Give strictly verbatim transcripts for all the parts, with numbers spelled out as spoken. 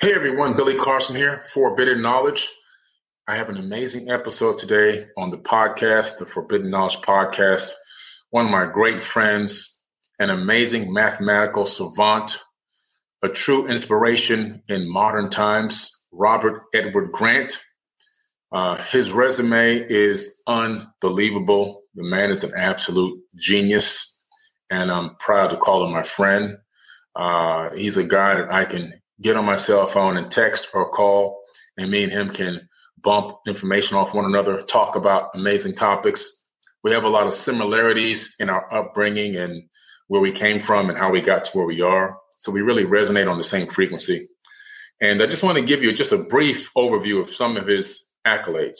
Hey everyone, Billy Carson here, Forbidden Knowledge. I have an amazing episode today on the podcast, the Forbidden Knowledge podcast. One of my great friends, an amazing mathematical savant, a true inspiration in modern times, Robert Edward Grant. Uh, his resume is unbelievable. The man is an absolute genius, and I'm proud to call him my friend. Uh, he's a guy that I can get on my cell phone and text or call, and me and him can bump information off one another, talk about amazing topics. We have a lot of similarities in our upbringing and where we came from and how we got to where we are. So we really resonate on the same frequency. And I just want to give you just a brief overview of some of his accolades.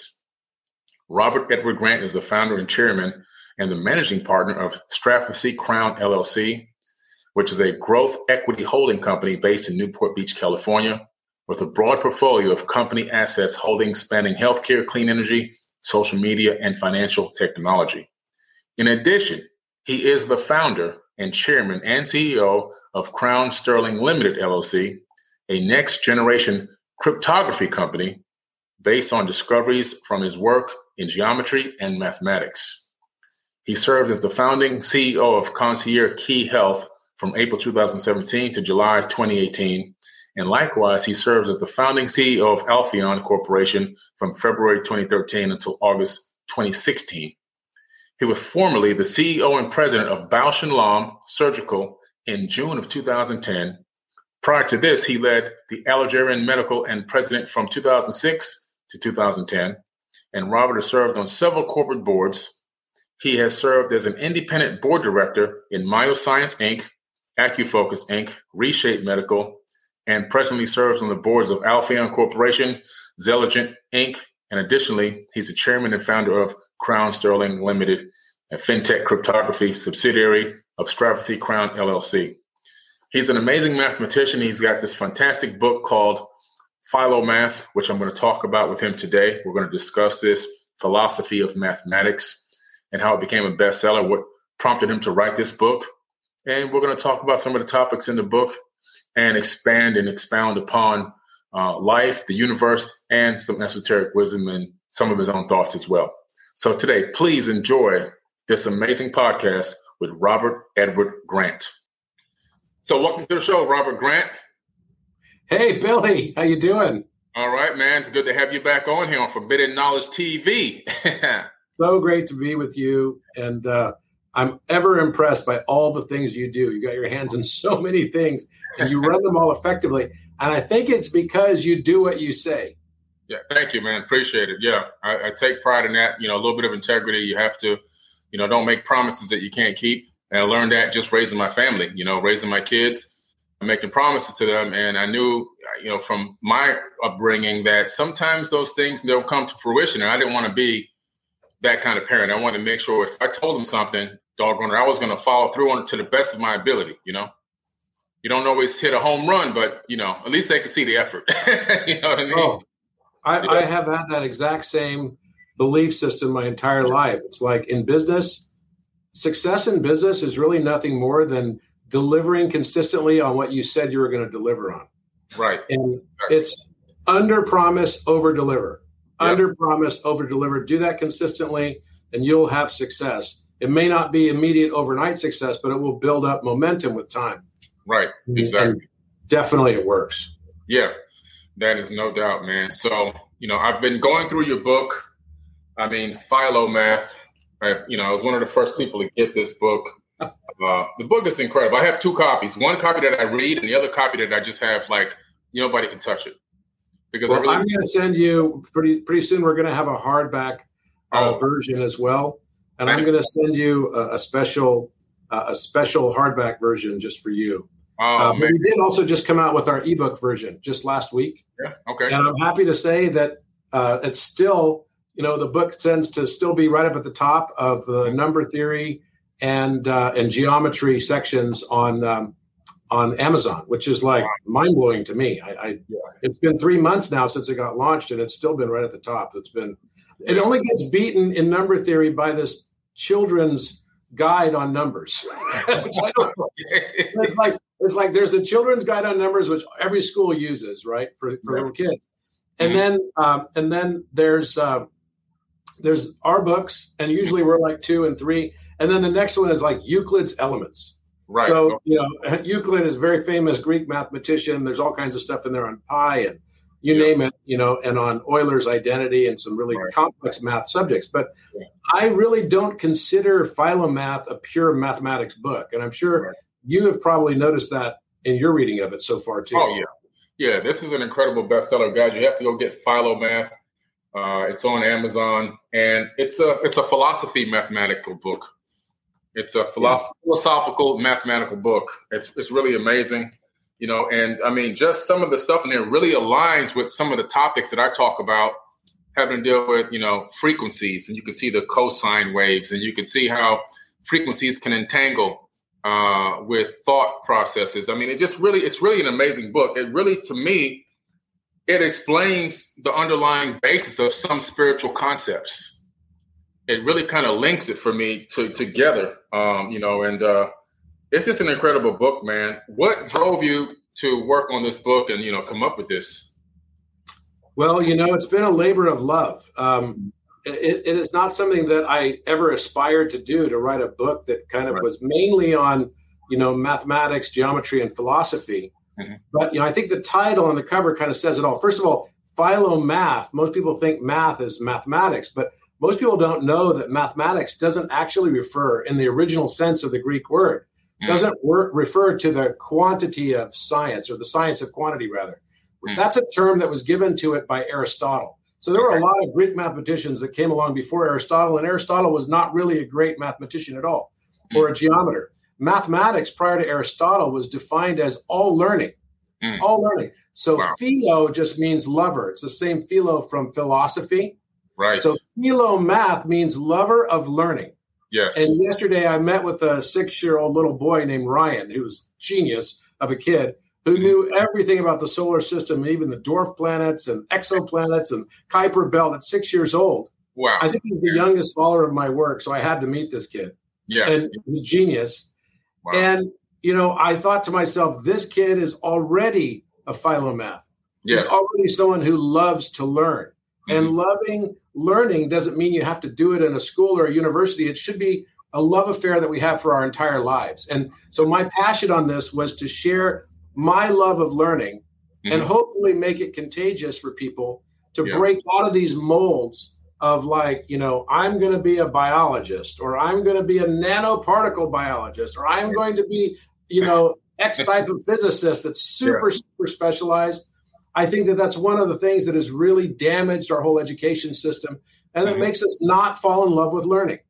Robert Edward Grant is the founder and chairman and the managing partner of Stratford C Crown L L C, which is a growth equity holding company based in Newport Beach, California, with a broad portfolio of company assets holdings spanning healthcare, clean energy, social media, and financial technology. In addition, he is the founder and chairman and C E O of Crown Sterling Limited L L C, a next-generation cryptography company based on discoveries from his work in geometry and mathematics. He served as the founding C E O of Concierge Key Health from April two thousand seventeen to July twenty eighteen. And likewise, he serves as the founding C E O of Alphaeon Corporation from February twenty thirteen until August twenty sixteen. He was formerly the C E O and president of Bausch and Lomb Surgical in June of two thousand ten. Prior to this, he led the Allergan Medical and president from two thousand six to two thousand ten. And Robert has served on several corporate boards. He has served as an independent board director in Myoscience Incorporated, AcuFocus Incorporated, Reshape Medical, and presently serves on the boards of Alphaeon Corporation, Zelligent Incorporated, and additionally, he's the chairman and founder of Crown Sterling Limited, a fintech cryptography subsidiary of Stravathy Crown L L C. He's an amazing mathematician. He's got this fantastic book called Philomath, which I'm going to talk about with him today. We're going to discuss this philosophy of mathematics and how it became a bestseller, what prompted him to write this book. And we're going to talk about some of the topics in the book and expand and expound upon uh, life, the universe, and some esoteric wisdom and some of his own thoughts as well. So today, please enjoy this amazing podcast with Robert Edward Grant. So welcome to the show, Robert Grant. Hey, Billy, how you doing? All right, man. It's good to have you back on here on Forbidden Knowledge T V. So great to be with you, and uh, I'm ever impressed by all the things you do. You got your hands in so many things, and you run them all effectively, and I think it's because you do what you say. Yeah, thank you, man. Appreciate it. Yeah, I, I take pride in that. You know, a little bit of integrity. You have to, you know, don't make promises that you can't keep. And I learned that just raising my family, you know, raising my kids, and making promises to them. And I knew, you know, from my upbringing that sometimes those things don't come to fruition. And I didn't want to be that kind of parent. I wanted to make sure if I told them something, doggone it, I was going to follow through on it to the best of my ability, you know. You don't always hit a home run, but, you know, at least they can see the effort. You know what I mean? Oh, I, yeah. I have had that exact same belief system my entire life. It's like in business, success in business is really nothing more than delivering consistently on what you said you were going to deliver on. Right. And it's under promise, over deliver. Yep. Under promise, over deliver. Do that consistently and you'll have success. It may not be immediate overnight success, but it will build up momentum with time. Right. Exactly. And definitely it works. Yeah, that is no doubt, man. So, you know, I've been going through your book. I mean, Philomath, I, you know, I was one of the first people to get this book. Uh, the book is incredible. I have two copies, one copy that I read and the other copy that I just have like nobody can touch it. Because well, I really- I'm going to send you pretty, pretty soon. We're going to have a hardback uh, oh. version as well. And I'm going to send you a, a special, uh, a special hardback version just for you. Oh, uh, but we did also just come out with our ebook version just last week. Yeah. Okay. And I'm happy to say that uh, it's still, you know, the book tends to still be right up at the top of the number theory and uh, and geometry sections on um, on Amazon, which is like wow. mind blowing to me. I, I yeah. It's been three months now since it got launched, and it's still been right at the top. It's been it only gets beaten in number theory by this children's guide on numbers. It's like. It's like there's a children's guide on numbers, which every school uses, right, for, for yeah. little kids. And mm-hmm. then um, and then there's uh, there's our books, and usually we're like two and three. And then the next one is like Euclid's Elements. Right. So, okay. you know, Euclid is a very famous Greek mathematician. There's all kinds of stuff in there on pi and you yeah. name it, you know, and on Euler's identity and some really right. complex math subjects. But yeah. I really don't consider Philomath a pure mathematics book, and I'm sure right. – you have probably noticed that in your reading of it so far, too. Oh, yeah. Yeah, this is an incredible bestseller, guys. You have to go get Philomath. Uh, it's on Amazon. And it's a it's a philosophy mathematical book. It's a philosoph- yeah. philosophical mathematical book. It's it's really amazing. You know, and, I mean, just some of the stuff in there really aligns with some of the topics that I talk about having to deal with, you know, frequencies. And you can see the cosine waves. And you can see how frequencies can entangle uh with thought processes. I mean, it just really, it's really an amazing book. It really, to me, it explains the underlying basis of some spiritual concepts. It really kind of links it for me to together, um, you know, and uh, it's just an incredible book, man. What drove you to work on this book and, you know, come up with this? Well, you know, it's been a labor of love. Um, It, it is not something that I ever aspired to do, to write a book that kind of right. was mainly on, you know, mathematics, geometry, and philosophy. Mm-hmm. But, you know, I think the title and the cover kind of says it all. First of all, Philomath, most people think math is mathematics, but most people don't know that mathematics doesn't actually refer, in the original sense of the Greek word, mm-hmm. doesn't wor- refer to the quantity of science, or the science of quantity, rather. Mm-hmm. That's a term that was given to it by Aristotle. So there were a lot of Greek mathematicians that came along before Aristotle, and Aristotle was not really a great mathematician at all, or a geometer. Mathematics prior to Aristotle was defined as all learning, mm. all learning. So wow. philo just means lover. It's the same philo from philosophy. Right. So philomath means lover of learning. Yes. And yesterday I met with a six-year-old little boy named Ryan, who was genius of a kid, who knew everything about the solar system, even the dwarf planets and exoplanets and Kuiper Belt at six years old. Wow. I think he's the youngest follower of my work, so I had to meet this kid. Yeah. And he's a genius. Wow. And, you know, I thought to myself, this kid is already a Philomath. Yes. He's already someone who loves to learn. Mm-hmm. And loving learning doesn't mean you have to do it in a school or a university. It should be a love affair that we have for our entire lives. And so my passion on this was to share my love of learning, mm-hmm. and hopefully make it contagious for people to yeah. break out of these molds of like, you know, I'm going to be a biologist, or I'm going to be a nanoparticle biologist, or I'm going to be, you know, X type of physicist that's super, yeah. super specialized. I think that that's one of the things that has really damaged our whole education system, and that mm-hmm. makes us not fall in love with learning.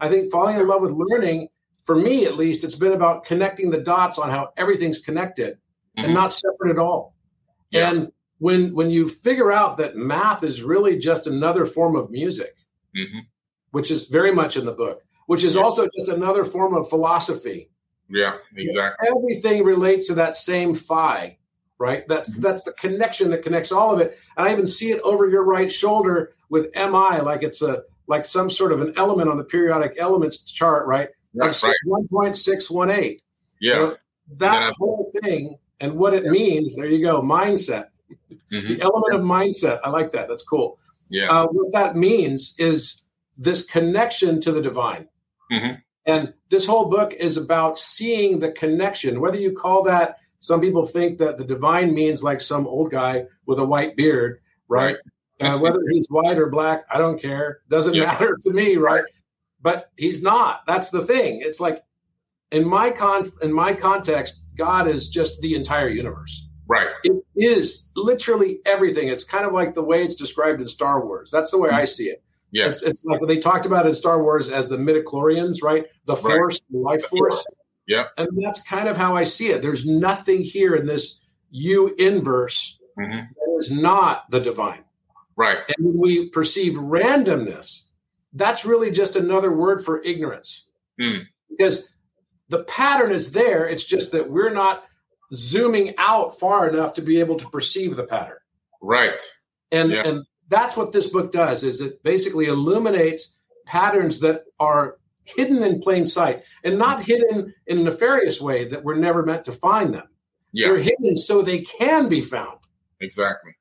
I think falling in love with learning, for me at least, it's been about connecting the dots on how everything's connected mm-hmm. and not separate at all. Yeah. And when when you figure out that math is really just another form of music, mm-hmm. which is very much in the book, which is yeah. also just another form of philosophy. Yeah, exactly. Everything relates to that same phi, right? That's mm-hmm. that's the connection that connects all of it. And I even see it over your right shoulder with M I, like it's a like some sort of an element on the periodic elements chart, right? That's like right. one point six one eight. Yeah. You know, that yeah. whole thing and what it means, there you go, mindset. Mm-hmm. The element of mindset. I like that. That's cool. Yeah. Uh, what that means is this connection to the divine. Mm-hmm. And this whole book is about seeing the connection, whether you call that, some people think that the divine means like some old guy with a white beard, right? right. Uh, whether he's white or black, I don't care. Doesn't yeah. matter to me, right? But he's not. That's the thing. It's like in my con- in my context, God is just the entire universe. Right. It is literally everything. It's kind of like the way it's described in Star Wars. That's the way I see it. Yes. It's, it's like when they talked about it in Star Wars as the midichlorians, right? The force, right. the life force. Yeah. And that's kind of how I see it. There's nothing here in this U inverse mm-hmm. that is not the divine. Right. And when we perceive randomness, that's really just another word for ignorance. Mm. Because the pattern is there. It's just that we're not zooming out far enough to be able to perceive the pattern. Right. And yeah. and that's what this book does, is it basically illuminates patterns that are hidden in plain sight, and not hidden in a nefarious way that we're never meant to find them. Yeah. They're hidden so they can be found. Exactly.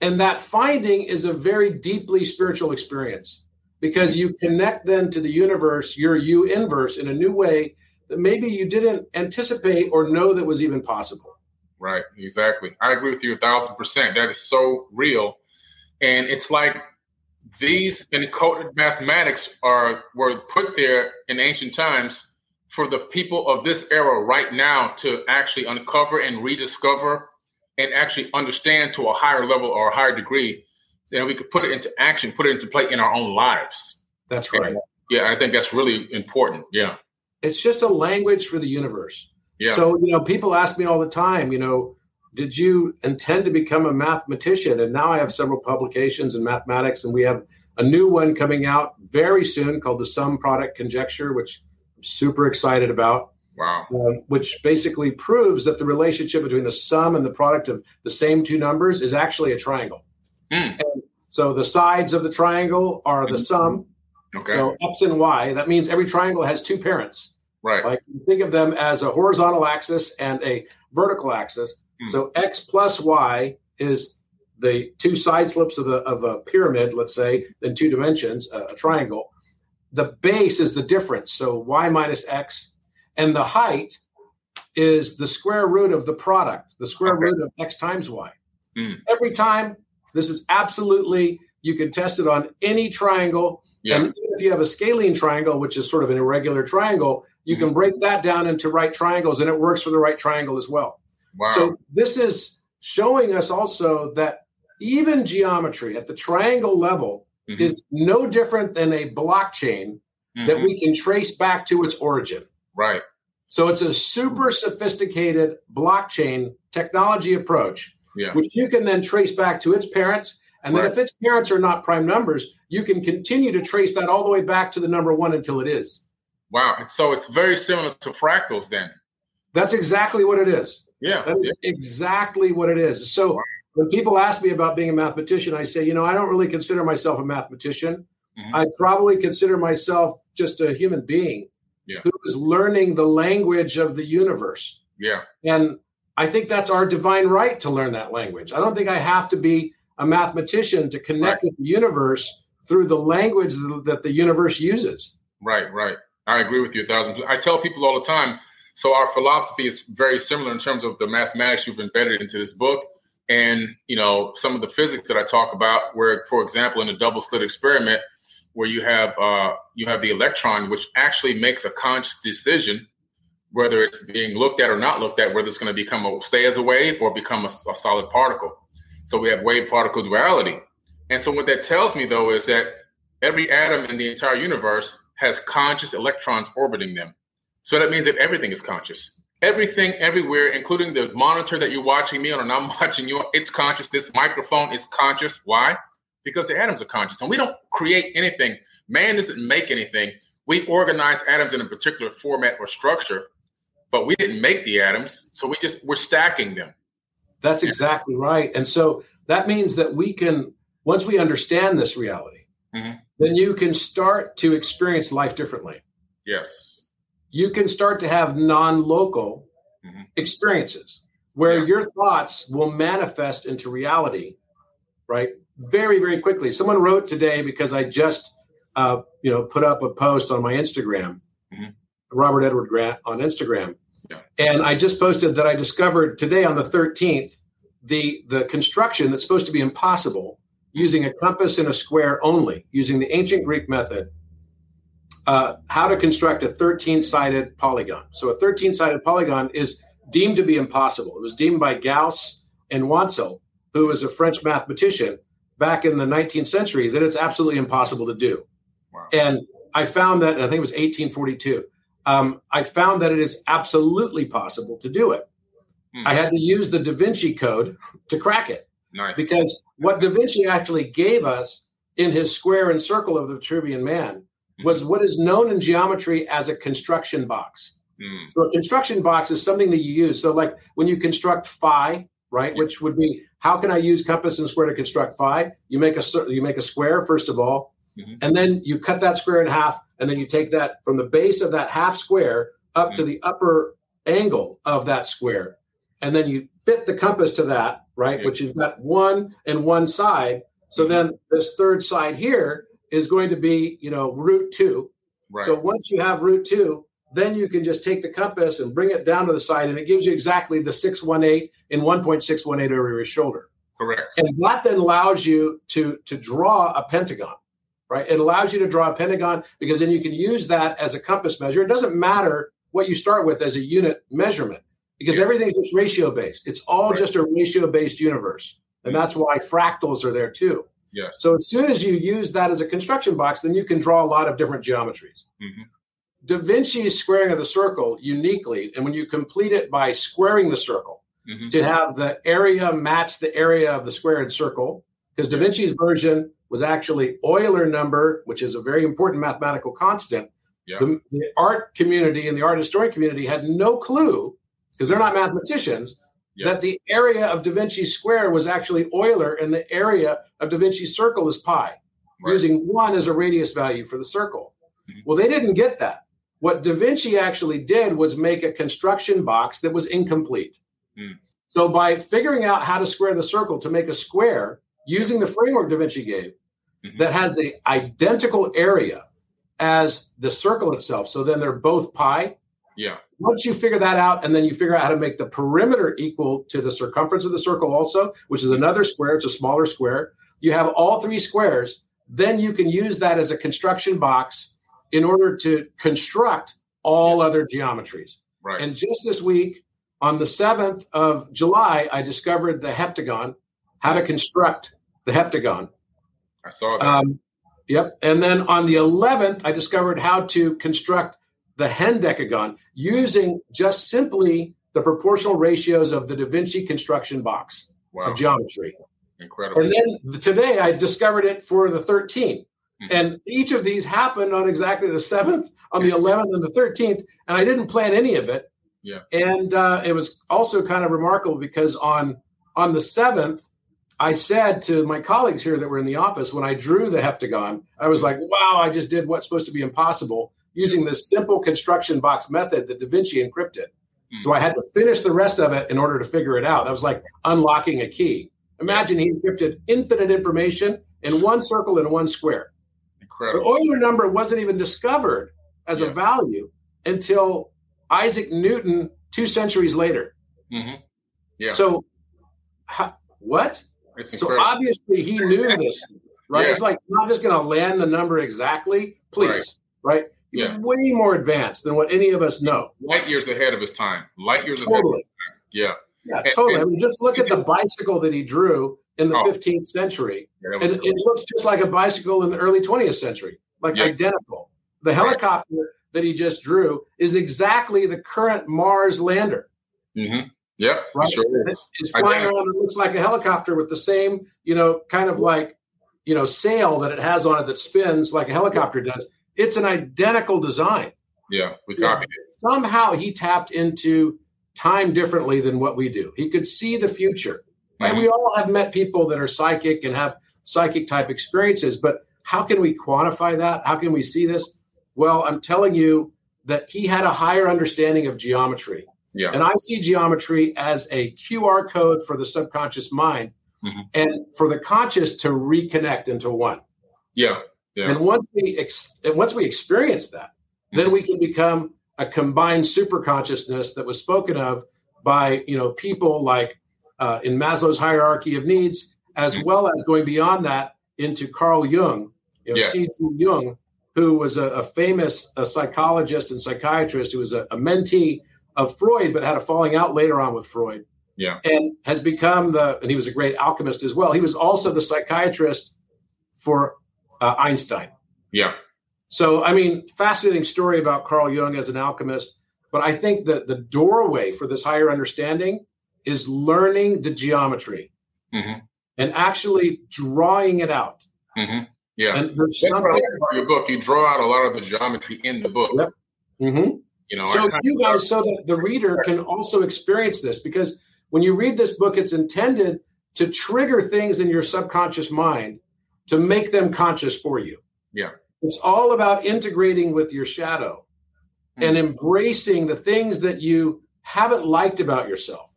And that finding is a very deeply spiritual experience, because you connect then to the universe, your U inverse, in a new way that maybe you didn't anticipate or know that was even possible. Right. Exactly. I agree with you a thousand percent. That is so real. And it's like these encoded mathematics are were put there in ancient times for the people of this era right now to actually uncover and rediscover and actually understand to a higher level or a higher degree. And we could put it into action, put it into play in our own lives. That's right. And, yeah. I think that's really important. Yeah. It's just a language for the universe. Yeah. So, you know, people ask me all the time, you know, did you intend to become a mathematician? And now I have several publications in mathematics, and we have a new one coming out very soon called The Sum Product Conjecture, which I'm super excited about. Wow. Um, which basically proves that the relationship between the sum and the product of the same two numbers is actually a triangle. Mm. And so the sides of the triangle are the mm-hmm. sum. Okay. So X and Y, that means every triangle has two parents. Right. Like you think of them as a horizontal axis and a vertical axis. Mm. So X plus Y is the two side slopes of, the, of a pyramid, let's say, in two dimensions, a, a triangle. The base is the difference, so Y minus X. And the height is the square root of the product, the square okay. root of X times Y. Mm. Every time, this is absolutely, you can test it on any triangle. Yeah. And even if you have a scalene triangle, which is sort of an irregular triangle, you mm-hmm. can break that down into right triangles, and it works for the right triangle as well. Wow. So this is showing us also that even geometry at the triangle level mm-hmm. is no different than a blockchain mm-hmm. that we can trace back to its origin. Right. So it's a super sophisticated blockchain technology approach, yeah. which you can then trace back to its parents. And then right. if its parents are not prime numbers, you can continue to trace that all the way back to the number one until it is. Wow. And so it's very similar to fractals then. That's exactly what it is. Yeah. That is yeah. exactly what it is. So wow. when people ask me about being a mathematician, I say, you know, I don't really consider myself a mathematician. Mm-hmm. I probably consider myself just a human being yeah. who is learning the language of the universe. Yeah. And I think that's our divine right to learn that language. I don't think I have to be a mathematician to connect right. with the universe through the language that the universe uses. Right, right. I agree with you a thousand percent. I tell people all the time, so our philosophy is very similar in terms of the mathematics you've embedded into this book and, you know, some of the physics that I talk about where, for example, in a double slit experiment where you have uh, you have the electron, which actually makes a conscious decision, whether it's being looked at or not looked at, whether it's going to become a, stay as a wave or become a, a solid particle. So we have wave particle duality. And so what that tells me, though, is that every atom in the entire universe has conscious electrons orbiting them. So that means that everything is conscious. Everything, everywhere, including the monitor that you're watching me on and I'm watching you on, it's conscious. This microphone is conscious. Why? Because the atoms are conscious. And we don't create anything. Man doesn't make anything. We organize atoms in a particular format or structure, but we didn't make the atoms. So we just, we're stacking them. That's exactly right. And so that means that we can, once we understand this reality, mm-hmm. then you can start to experience life differently. Yes. You can start to have non-local mm-hmm. experiences where yeah. your thoughts will manifest into reality, right? Very, very quickly. Someone wrote today, because I just, uh, you know, put up a post on my Instagram, mm-hmm. Robert Edward Grant on Instagram. Yeah. And I just posted that I discovered today on the thirteenth, the, the construction that's supposed to be impossible using a compass and a square only, using the ancient Greek method, uh, how to construct a thirteen-sided polygon. So a thirteen-sided polygon is deemed to be impossible. It was deemed by Gauss and Wansel, who was a French mathematician back in the nineteenth century, that it's absolutely impossible to do. Wow. And I found that, I think it was eighteen forty-two, Um, I found that it is absolutely possible to do it. Mm. I had to use the Da Vinci Code to crack it. Nice. Because what Da Vinci actually gave us in his square and circle of the Vitruvian Man mm. was what is known in geometry as a construction box. Mm. So a construction box is something that you use. So like when you construct phi, right, yeah. which would be, how can I use compass and square to construct phi? You make a, you make a square, first of all, mm-hmm. and then you cut that square in half. And then you take that from the base of that half square up mm-hmm. to the upper angle of that square. And then you fit the compass to that, right? Yeah. Which you've got one and one side. So mm-hmm. then this third side here is going to be, you know, root two. Right. So once you have root two, then you can just take the compass and bring it down to the side. And it gives you exactly the six eighteen and one point six one eight over your shoulder. Correct. And that then allows you to, to draw a pentagon. Right. It allows you to draw a pentagon because then you can use that as a compass measure. It doesn't matter what you start with as a unit measurement because yeah. everything's just ratio based. It's all right. just a ratio based universe. And mm-hmm. that's why fractals are there, too. Yes. So as soon as you use that as a construction box, then you can draw a lot of different geometries. Mm-hmm. Da Vinci's squaring of the circle uniquely. And when you complete it by squaring the circle mm-hmm. to have the area match the area of the squared circle, because Da Vinci's version was actually Euler number, which is a very important mathematical constant. Yeah. The, the art community and the art historian community had no clue, because they're not mathematicians, yeah. that the area of Da Vinci's square was actually Euler, and the area of Da Vinci's circle is pi, right. using one as a radius value for the circle. Mm-hmm. Well, they didn't get that. What Da Vinci actually did was make a construction box that was incomplete. Mm. So by figuring out how to square the circle to make a square, using the framework Da Vinci gave mm-hmm. that has the identical area as the circle itself. So then they're both pi. Yeah. Once you figure that out, and then you figure out how to make the perimeter equal to the circumference of the circle also, which is another square. It's a smaller square. You have all three squares. Then you can use that as a construction box in order to construct all other geometries. Right. And just this week, on the seventh of July, I discovered the heptagon, how to construct the heptagon. I saw that. Um, yep. And then on the eleventh, I discovered how to construct the hendecagon using just simply the proportional ratios of the Da Vinci construction box wow. of geometry. Incredible. And then today I discovered it for the thirteenth. Mm-hmm. And each of these happened on exactly the seventh, on the eleventh, and the thirteenth. And I didn't plan any of it. Yeah. And uh, it was also kind of remarkable because on, on the seventh, I said to my colleagues here that were in the office, when I drew the heptagon, I was like, wow, I just did what's supposed to be impossible using this simple construction box method that Da Vinci encrypted. Mm-hmm. So I had to finish the rest of it in order to figure it out. That was like unlocking a key. Imagine he encrypted infinite information in one circle and one square. Incredible. The Euler number wasn't even discovered as yeah. a value until Isaac Newton two centuries later. Mm-hmm. Yeah. So ha- what? So obviously he knew this, right? Yeah. It's like, I'm not just going to land the number exactly, please, right? right? He yeah. was way more advanced than what any of us know. Light years ahead of his time. Light years totally. ahead of his time. Yeah. Yeah, and, totally. And, I mean, just look and, at the bicycle that he drew in the oh. fifteenth century. Yeah, and cool. It looks just like a bicycle in the early twentieth century, like yeah. identical. The helicopter right. that he just drew is exactly the current Mars lander. Mm-hmm. Yeah, right? Sure is. It's flying around. It looks like a helicopter with the same, you know, kind of like, you know, sail that it has on it that spins like a helicopter does. It's an identical design. Yeah, we copied yeah. it. Somehow he tapped into time differently than what we do. He could see the future. Mm-hmm. And we all have met people that are psychic and have psychic type experiences, but how can we quantify that? How can we see this? Well, I'm telling you that he had a higher understanding of geometry. Yeah. And I see geometry as a Q R code for the subconscious mind mm-hmm. and for the conscious to reconnect into one. Yeah. yeah. And once we ex- once we experience that, mm-hmm. then we can become a combined superconsciousness that was spoken of by, you know, people like uh, in Maslow's hierarchy of needs, as mm-hmm. well as going beyond that into Carl Jung, you know, yeah. C G Jung, who was a, a famous a psychologist and psychiatrist who was a, a mentee of Freud, but had a falling out later on with Freud. Yeah. And has become the, and he was a great alchemist as well. He was also the psychiatrist for uh, Einstein. Yeah. So, I mean, fascinating story about Carl Jung as an alchemist. But I think that the doorway for this higher understanding is learning the geometry mm-hmm. and actually drawing it out. Mm-hmm. Yeah. And there's That's something about your book. You draw out a lot of the geometry in the book. Yep. Mm-hmm. You know, so you guys, so that the reader can also experience this, because when you read this book, it's intended to trigger things in your subconscious mind to make them conscious for you. Yeah. It's all about integrating with your shadow mm-hmm. and embracing the things that you haven't liked about yourself.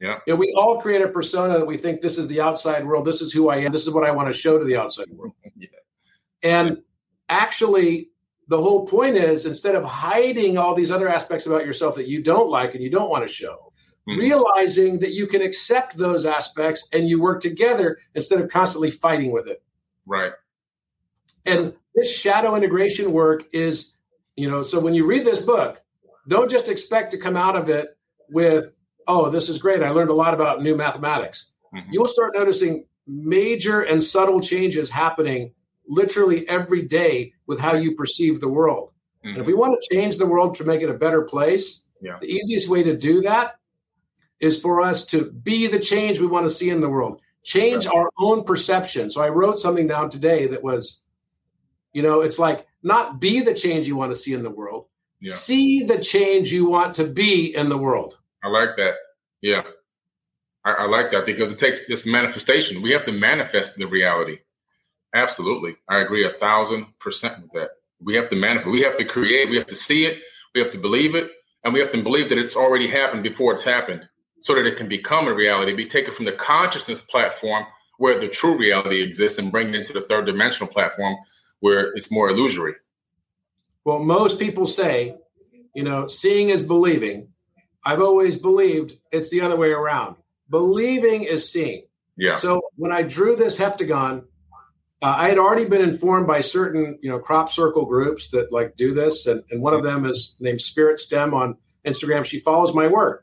Yeah. You know, we all create a persona that we think this is the outside world. This is who I am. This is what I want to show to the outside world. Yeah. And actually, the whole point is, instead of hiding all these other aspects about yourself that you don't like and you don't want to show, mm-hmm. realizing that you can accept those aspects and you work together instead of constantly fighting with it. Right. And this shadow integration work is, you know, so when you read this book, don't just expect to come out of it with, oh, this is great. I learned a lot about new mathematics. Mm-hmm. You'll start noticing major and subtle changes happening literally every day with how you perceive the world. Mm-hmm. And if we want to change the world to make it a better place, yeah. the easiest way to do that is for us to be the change we want to see in the world, change right. our own perception. So I wrote something down today that was, you know, it's like, not be the change you want to see in the world, yeah. see the change you want to be in the world. I like that. Yeah. I, I like that because it takes this manifestation. We have to manifest the reality. Absolutely. I agree a thousand percent with that. We have to manifest. We have to create. We have to see it. We have to believe it. And we have to believe that it's already happened before it's happened so that it can become a reality, be taken from the consciousness platform where the true reality exists and bring it into the third dimensional platform where it's more illusory. Well, most people say, you know, seeing is believing. I've always believed it's the other way around. Believing is seeing. Yeah. So when I drew this heptagon, Uh, I had already been informed by certain, you know, crop circle groups that like do this. And, and one of them is named Spirit Stem on Instagram. She follows my work.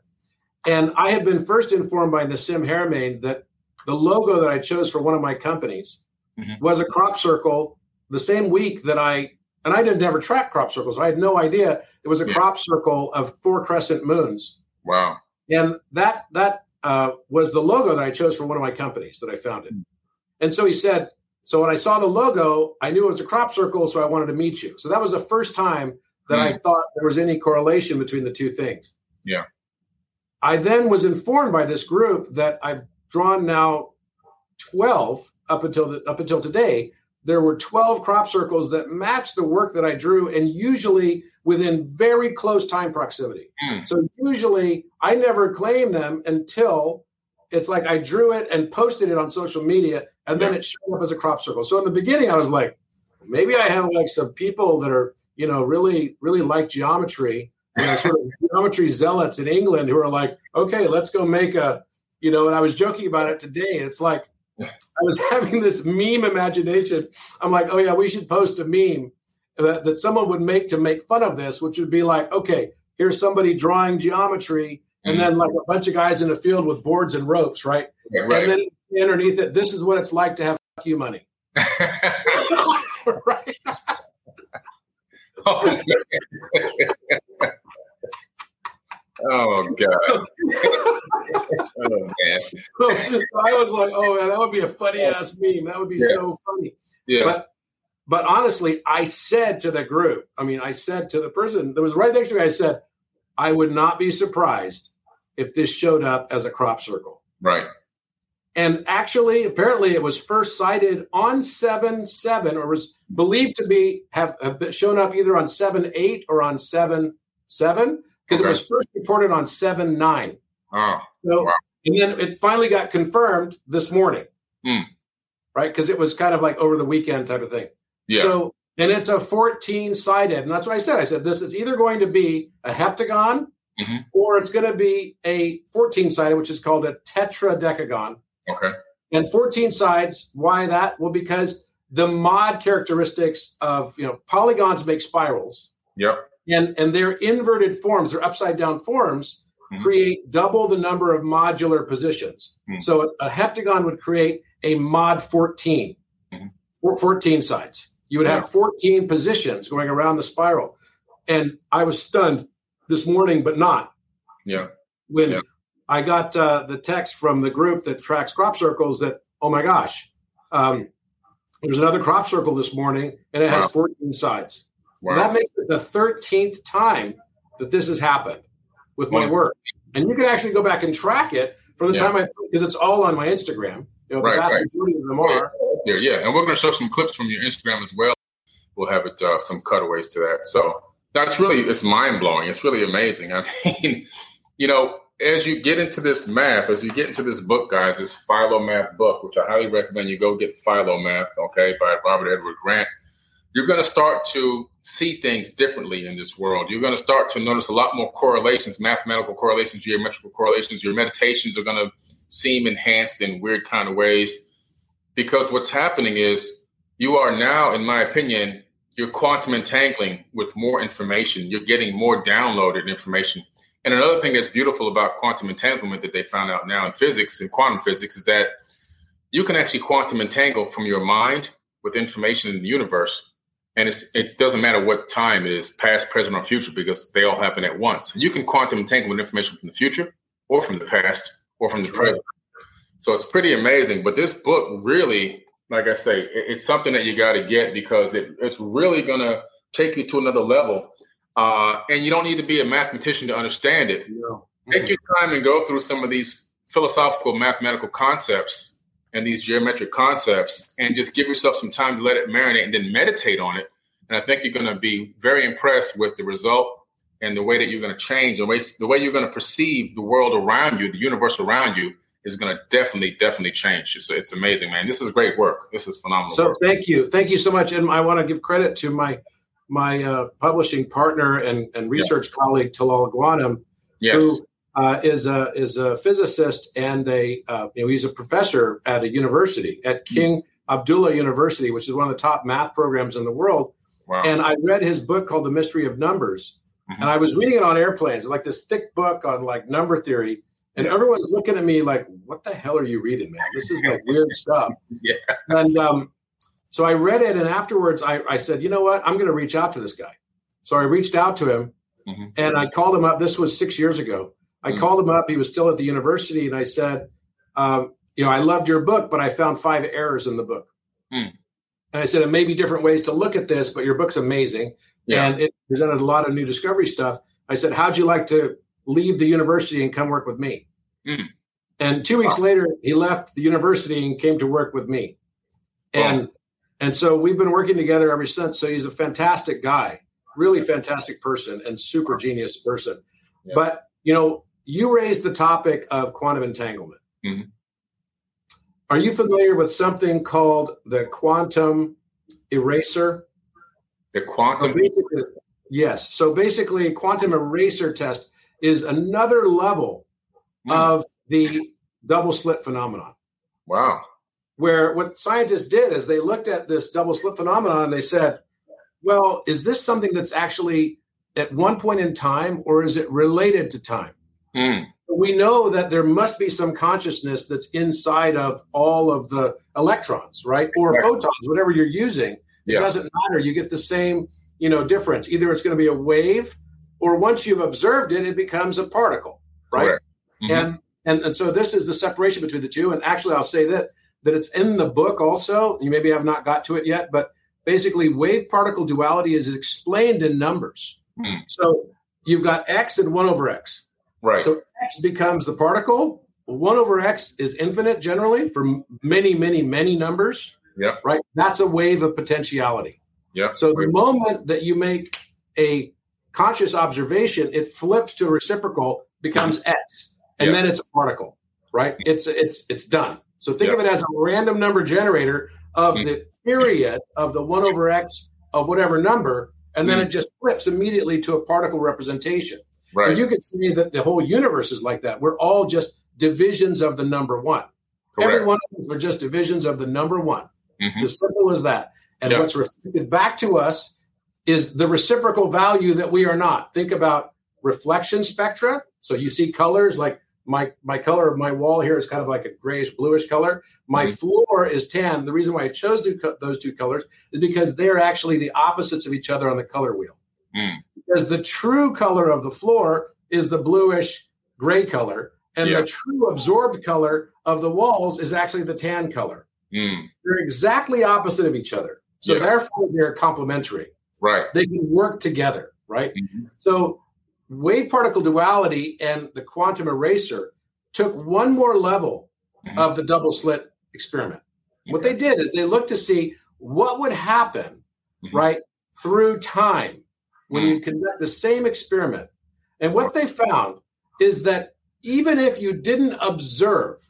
And I had been first informed by Nassim Haramein that the logo that I chose for one of my companies mm-hmm. was a crop circle the same week that I, and I did never track crop circles. I had no idea. It was a yeah. crop circle of four crescent moons. Wow. And that, that uh, was the logo that I chose for one of my companies that I founded. Mm-hmm. And so he said, so when I saw the logo, I knew it was a crop circle, so I wanted to meet you. So that was the first time that mm-hmm. I thought there was any correlation between the two things. Yeah. I then was informed by this group that I've drawn now twelve up until the, up until today. There were twelve crop circles that matched the work that I drew, and usually within very close time proximity. Mm. So usually I never claim them until it's like I drew it and posted it on social media, and then yeah. it showed up as a crop circle. So in the beginning, I was like, maybe I have like some people that are, you know, really, really like geometry, you know, sort of geometry zealots in England who are like, okay, let's go make a, you know, and I was joking about it today. It's like yeah. I was having this meme imagination. I'm like, oh, yeah, we should post a meme that, that someone would make to make fun of this, which would be like, okay, here's somebody drawing geometry. And then like a bunch of guys in a field with boards and ropes, right? Yeah, right. And then underneath it, this is what it's like to have fuck you money. Right. Oh, oh God. Oh man. So I was like, oh man, that would be a funny ass meme. That would be yeah. so funny. Yeah. But but honestly, I said to the group, I mean, I said to the person that was right next to me, I said, I would not be surprised if this showed up as a crop circle. Right. And actually, apparently, it was first cited on seven seven, or was believed to be have, have shown up either on seven eight or on seven seven, because okay. it was first reported on seven nine. Oh, so, wow. And then it finally got confirmed this morning, mm. right? Because it was kind of like over the weekend type of thing. Yeah. So, and it's a fourteen-sided, and that's what I said. I said, this is either going to be a heptagon, mm-hmm. or it's going to be a fourteen-sided, which is called a tetradecagon. Okay. And fourteen sides. Why that? Well, because the mod characteristics of, you know, polygons make spirals. Yep. And and their inverted forms, their upside down forms, mm-hmm. create double the number of modular positions. Mm-hmm. So a, a heptagon would create a mod fourteen, mm-hmm. or fourteen sides. You would yeah. have fourteen positions going around the spiral. And I was stunned this morning, but not. Yeah. When. Yeah. I got uh, the text from the group that tracks crop circles that, oh my gosh, um, there's another crop circle this morning, and it wow. has fourteen sides. Wow. So that makes it the thirteenth time that this has happened with wow. my work. And you can actually go back and track it from the yeah. time I, because it's all on my Instagram. You know, right, the vast right. majority of them are. Yeah, yeah. And we're going to show some clips from your Instagram as well. We'll have it uh, some cutaways to that. So that's really, it's mind blowing. It's really amazing. I mean, you know, as you get into this math, as you get into this book, guys, this Philomath book, which I highly recommend you go get Philomath, okay, by Robert Edward Grant, you're going to start to see things differently in this world. You're going to start to notice a lot more correlations, mathematical correlations, geometrical correlations. Your meditations are going to seem enhanced in weird kind of ways, because what's happening is you are now, in my opinion, you're quantum entangling with more information. You're getting more downloaded information. And another thing that's beautiful about quantum entanglement that they found out now in physics, in quantum physics, is that you can actually quantum entangle from your mind with information in the universe. And it's, it doesn't matter what time it is, past, present, or future, because they all happen at once. And you can quantum entangle with information from the future or from the past or from the present. So it's pretty amazing. But this book really, like I say, it, it's something that you got to get, because it, it's really going to take you to another level. Uh, and you don't need to be a mathematician to understand it. Yeah. Take your time and go through some of these philosophical mathematical concepts and these geometric concepts, and just give yourself some time to let it marinate and then meditate on it. And I think you're going to be very impressed with the result and the way that you're going to change, the way, the way you're going to perceive the world around you, the universe around you, is going to definitely, definitely change. It's, it's amazing, man. This is great work. This is phenomenal so work. Thank you. Thank you so much. And I want to give credit to my my uh, publishing partner and, and research yeah. colleague, Talal Ghannam, yes. who uh, is, a, is a physicist and a uh, you know, he's a professor at a university, at King mm. Abdullah University, which is one of the top math programs in the world. Wow. And I read his book called The Mystery of Numbers. Mm-hmm. And I was reading it on airplanes, like this thick book on like number theory. And yeah. everyone's looking at me like, what the hell are you reading, man? This is like weird stuff. Yeah. And, um, So I read it, and afterwards I, I said, you know what? I'm going to reach out to this guy. So I reached out to him, mm-hmm. and I called him up. This was six years ago. I mm-hmm. called him up. He was still at the university, and I said, um, you know, I loved your book, but I found five errors in the book. Mm. And I said, it may be different ways to look at this, but your book's amazing. Yeah. And it presented a lot of new discovery stuff. I said, how'd you like to leave the university and come work with me? Mm. And two weeks wow. later, he left the university and came to work with me. Wow. And And so we've been working together ever since. So he's a fantastic guy, really fantastic person, and super genius person. Yeah. But, you know, you raised the topic of quantum entanglement. Mm-hmm. Are you familiar with something called the quantum eraser? The quantum? So yes. So basically, quantum eraser test is another level mm. of the double slit phenomenon. Wow. Where what scientists did is they looked at this double slit phenomenon and they said, well, is this something that's actually at one point in time, or is it related to time? Mm. we know that there must be some consciousness that's inside of all of the electrons, right? Or exactly. photons, whatever you're using. Yeah. It doesn't matter. You get the same, you know, difference. Either it's going to be a wave, or once you've observed it, it becomes a particle, right? Mm-hmm. And, and and so this is the separation between the two. And actually, I'll say that that it's in the book also. You maybe have not got to it yet, but basically, wave-particle duality is explained in numbers. Mm. So you've got x and one over x. Right. So x becomes the particle. one over x is infinite generally for many, many, many numbers. Yeah. Right. That's a wave of potentiality. Yeah. So the moment that you make a conscious observation, it flips to a reciprocal, becomes x, and yep. then it's a particle. Right. It's it's it's done. So think yep. of it as a random number generator of mm. the period of the one over x of whatever number, and then mm. it just flips immediately to a particle representation. Right. And you could say that the whole universe is like that. We're all just divisions of the number one. Correct. Every one of us are just divisions of the number one. Mm-hmm. It's as simple as that. And yep. what's reflected back to us is the reciprocal value that we are not. Think about reflection spectra. So you see colors like my my color of my wall here is kind of like a grayish bluish color. My mm-hmm. floor is tan. The reason why I chose those two colors is because they are actually the opposites of each other on the color wheel. Mm. Because the true color of the floor is the bluish gray color, and yep. the true absorbed color of the walls is actually the tan color. Mm. They're exactly opposite of each other. So yep. therefore, they're complementary. Right. They can work together, right? Mm-hmm. So wave-particle duality and the quantum eraser took one more level mm-hmm. of the double-slit experiment. Okay. What they did is they looked to see what would happen, mm-hmm. right, through time. When you conduct the same experiment. And what they found is that even if you didn't observe,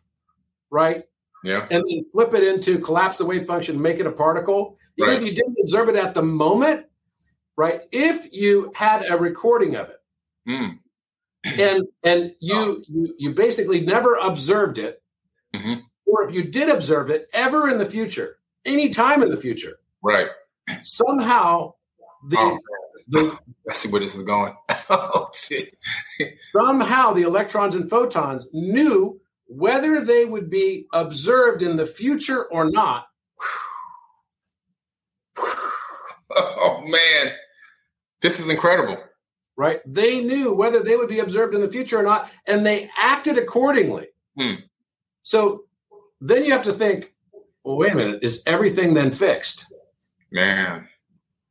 right? Yeah. And then flip it into collapse the wave function, make it a particle. Even right. if you didn't observe it at the moment, right? If you had a recording of it mm. and and you, you you basically never observed it, mm-hmm. or if you did observe it ever in the future, any time in the future, right? Somehow the... Oh. The, I see where this is going. Oh, shit. Somehow the electrons and photons knew whether they would be observed in the future or not. Oh, man. This is incredible. Right? They knew whether they would be observed in the future or not, and they acted accordingly. Hmm. So then you have to think, well, wait a minute. Is everything then fixed? Man.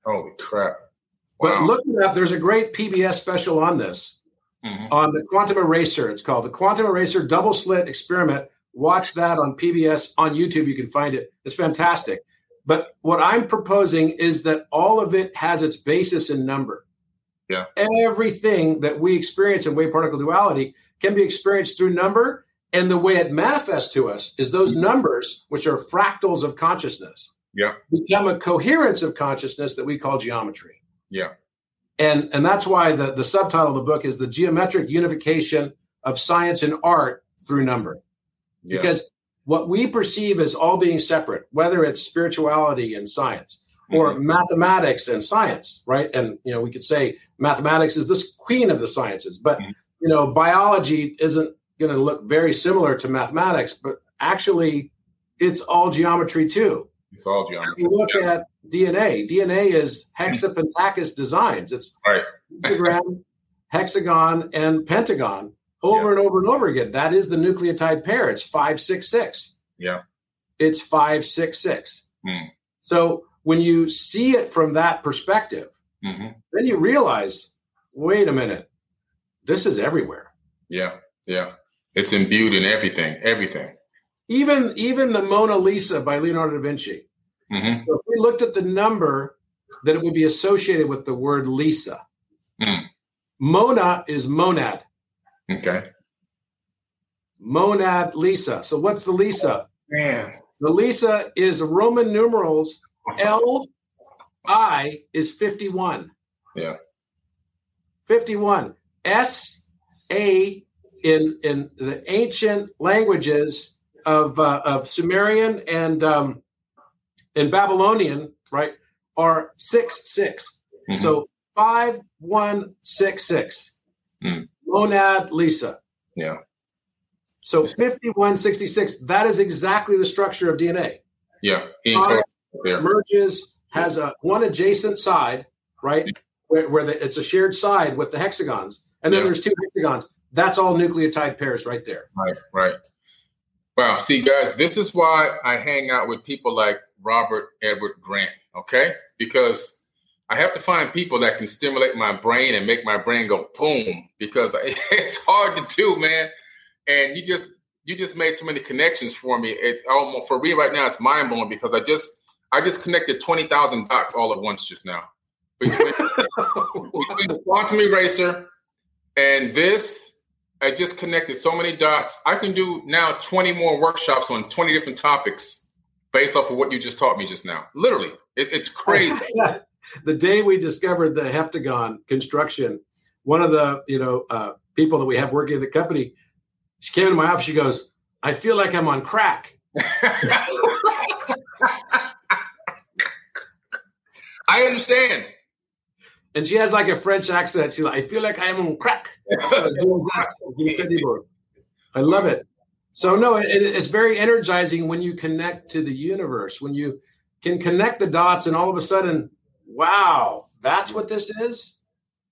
Holy crap. But wow. look it up. There's a great P B S special on this, mm-hmm. on the quantum eraser. It's called the Quantum Eraser Double Slit Experiment. Watch that on P B S. On YouTube, you can find it. It's fantastic. But what I'm proposing is that all of it has its basis in number. Yeah. Everything that we experience in wave-particle duality can be experienced through number. And the way it manifests to us is those mm-hmm. numbers, which are fractals of consciousness, yeah. become a coherence of consciousness that we call geometry. Yeah. And and that's why the, the subtitle of the book is The Geometric Unification of Science and Art Through Number. Yeah. Because what we perceive as all being separate, whether it's spirituality and science or mm-hmm. mathematics and science, right? And, you know, we could say mathematics is the queen of the sciences, but, mm-hmm. you know, biology isn't going to look very similar to mathematics, but actually it's all geometry too. It's all geometry. If you look yeah. at D N A. D N A is hexapentacus designs. It's right. pentagram, hexagon, and pentagon over yeah. and over and over again. That is the nucleotide pair. It's five, six, six. Yeah. It's five, six, six. Mm. So when you see it from that perspective, mm-hmm. then you realize, wait a minute, this is everywhere. Yeah. Yeah. It's imbued in everything, everything. Even, even the Mona Lisa by Leonardo da Vinci. Mm-hmm. So if we looked at the number, then it would be associated with the word Lisa. Mm. Mona is monad. Okay. Monad Lisa. So what's the Lisa? Man. The Lisa is Roman numerals. L I is fifty-one. Yeah. fifty-one. S A in in the ancient languages of uh, of Sumerian and um, in Babylonian, right, are six, six. Mm-hmm. So five, one, six, six. Mm. Monad Lisa. Yeah. So fifty-one sixty-six, that is exactly the structure of D N A. Yeah. He merges, has a one adjacent side, right? Where, where the, it's a shared side with the hexagons. And then yeah. there's two hexagons. That's all nucleotide pairs right there. Right, right. Wow. See, guys, this is why I hang out with people like Robert Edward Grant, okay? Because I have to find people that can stimulate my brain and make my brain go boom, because it's hard to do, man. And you just you just made so many connections for me. It's almost, for me right now, it's mind blowing, because I just I just connected twenty thousand dots all at once just now. Between, between the quantum eraser and this, I just connected so many dots. I can do now twenty more workshops on twenty different topics based off of what you just taught me just now. Literally, it, it's crazy. The day we discovered the heptagon construction, one of the you know uh, people that we have working at the company, she came to my office. She goes, "I feel like I'm on crack." I understand. And she has like a French accent. She's like, "I feel like I am on crack." I love it. So no, it, it's very energizing when you connect to the universe, when you can connect the dots, and all of a sudden, wow, that's what this is?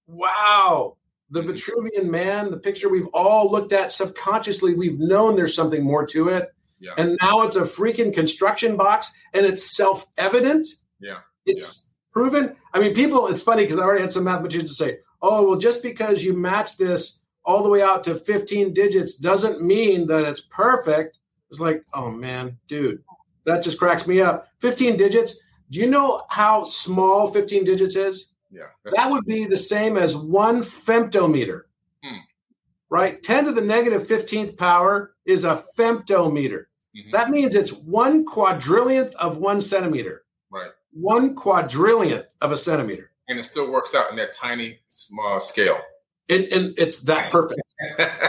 Wow. The Vitruvian Man, the picture we've all looked at subconsciously. We've known there's something more to it. Yeah. And now it's a freaking construction box, and it's self-evident. Yeah. It's yeah. proven. I mean, people, it's funny because I already had some mathematicians say, oh, well, just because you match this all the way out to fifteen digits doesn't mean that it's perfect. It's like, oh, man, dude, that just cracks me up. fifteen digits. Do you know how small fifteen digits is? Yeah, that would be the same as one femtometer, hmm. right? ten to the negative fifteenth power is a femtometer. Mm-hmm. That means it's one quadrillionth of one centimeter. Right. One quadrillionth of a centimeter. And it still works out in that tiny, small scale. And, and it's that perfect.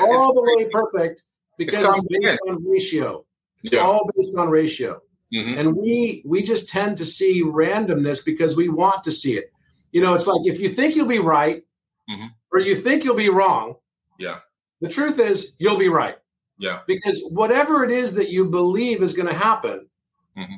all the way perfect because it's, it's based on ratio. It's yes. all based on ratio. Mm-hmm. And we we just tend to see randomness because we want to see it. You know, it's like if you think you'll be right mm-hmm. or you think you'll be wrong, yeah. the truth is you'll be right. Yeah. Because whatever it is that you believe is going to happen, mm-hmm.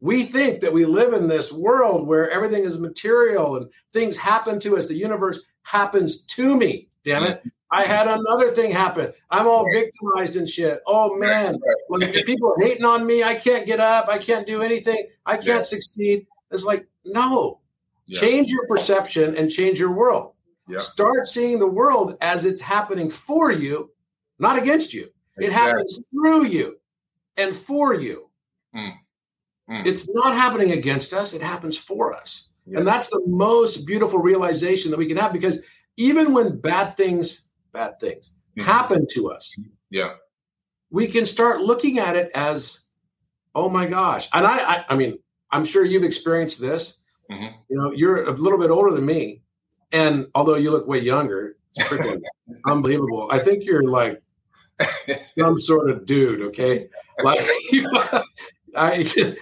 we think that we live in this world where everything is material and things happen to us. The universe happens to me. Damn it. Mm-hmm. I had another thing happen. I'm all victimized and shit. Oh, man. Like, people are hating on me. I can't get up. I can't do anything. I can't yeah. succeed. It's like, no. Yeah. Change your perception and change your world. Yeah. Start seeing the world as it's happening for you, not against you. Exactly. It happens through you and for you. Mm. Mm. It's not happening against us. It happens for us. Yeah. And that's the most beautiful realization that we can have, because even when bad things bad things mm-hmm. happen to us. Yeah. We can start looking at it as, oh my gosh. And I, I, I mean, I'm sure you've experienced this, mm-hmm. you know, you're a little bit older than me. And although you look way younger, it's freaking unbelievable. I think you're like some sort of dude. Okay. Like I,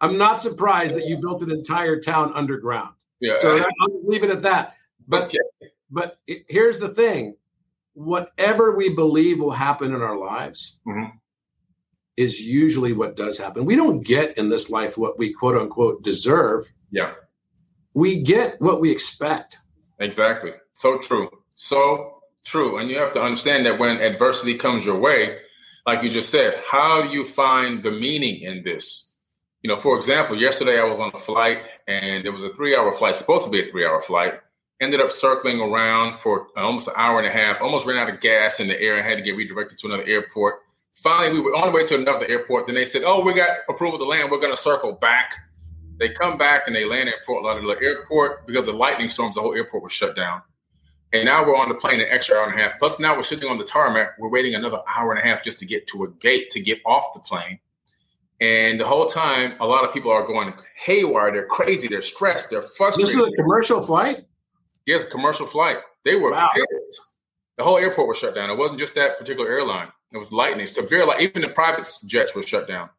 I'm not surprised that you built an entire town underground. Yeah. So I'll leave it at that. But okay. But here's the thing. Whatever we believe will happen in our lives mm-hmm. is usually what does happen. We don't get in this life what we, quote unquote, deserve. Yeah. We get what we expect. Exactly. So true. So true. And you have to understand that when adversity comes your way, like you just said, how do you find the meaning in this? You know, for example, yesterday I was on a flight, and it was a three hour flight, supposed to be a three hour flight. Ended up circling around for almost an hour and a half, almost ran out of gas in the air and had to get redirected to another airport. Finally, we were on the way to another airport. Then they said, oh, we got approval to land. We're going to circle back. They come back and they land at Fort Lauderdale Airport. Because of lightning storms, the whole airport was shut down. And now we're on the plane an extra hour and a half. Plus now we're sitting on the tarmac. We're waiting another hour and a half just to get to a gate to get off the plane. And the whole time, a lot of people are going haywire. They're crazy. They're stressed. They're frustrated. This is a commercial flight? Yes, commercial flight. They were wow. pissed. The whole airport was shut down. It wasn't just that particular airline. It was lightning, severe lightning. Even the private jets were shut down.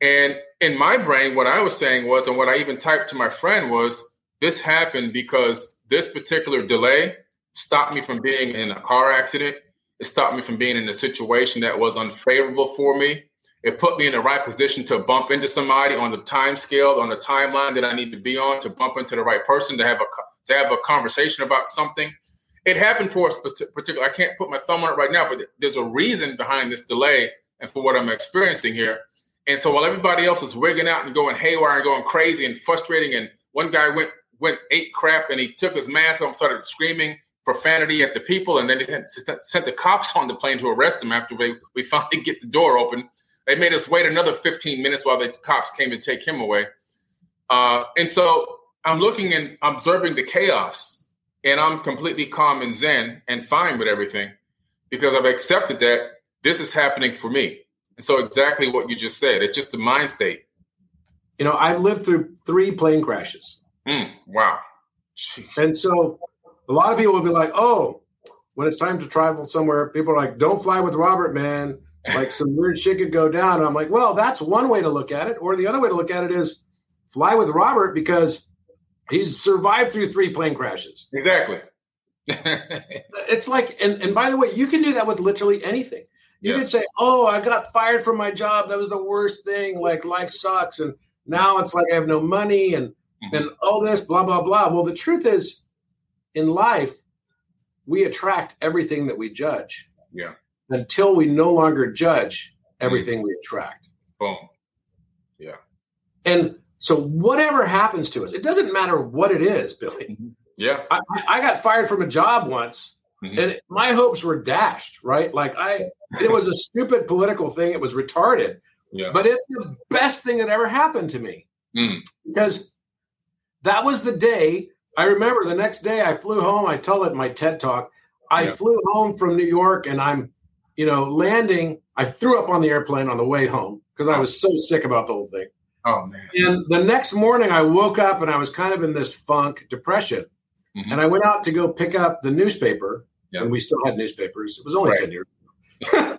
And in my brain, what I was saying was, and what I even typed to my friend was, this happened because this particular delay stopped me from being in a car accident. It stopped me from being in a situation that was unfavorable for me. It put me in the right position to bump into somebody on the time scale, on the timeline that I need to be on, to bump into the right person, to have a to have a conversation about something. It happened for a particular, I can't put my thumb on it right now, but there's a reason behind this delay and for what I'm experiencing here. And so while everybody else is wigging out and going haywire and going crazy and frustrating, and one guy went went ate crap and he took his mask off and started screaming profanity at the people, and then they sent the cops on the plane to arrest him after they, we finally get the door open. They made us wait another fifteen minutes while the cops came to take him away. Uh, and so I'm looking and observing the chaos, and I'm completely calm and zen and fine with everything because I've accepted that this is happening for me. And so exactly what you just said, it's just a mind state. You know, I've lived through three plane crashes. Mm, wow. And so a lot of people will be like, oh, when it's time to travel somewhere, people are like, don't fly with Robert, man. Like some weird shit could go down. And I'm like, well, that's one way to look at it. Or the other way to look at it is fly with Robert because he's survived through three plane crashes. Exactly. It's like, and, and by the way, you can do that with literally anything. You yeah. can say, oh, I got fired from my job. That was the worst thing. Like life sucks. And now it's like I have no money and, mm-hmm. and all this, blah, blah, blah. Well, the truth is in life, we attract everything that we judge. Yeah. Until we no longer judge everything we attract. Boom. Yeah. And so whatever happens to us, it doesn't matter what it is, Billy. Yeah. I, I got fired from a job once mm-hmm. and my hopes were dashed, right? Like I, it was a stupid political thing. It was retarded, yeah. but it's the best thing that ever happened to me mm. because that was the day. I remember the next day I flew home. I tell it in my TED talk. I yeah. flew home from New York and I'm, you know, landing, I threw up on the airplane on the way home because I was so sick about the whole thing. Oh, man. And the next morning I woke up and I was kind of in this funk depression. Mm-hmm. And I went out to go pick up the newspaper. Yep. And we still had newspapers. It was only right. ten years ago.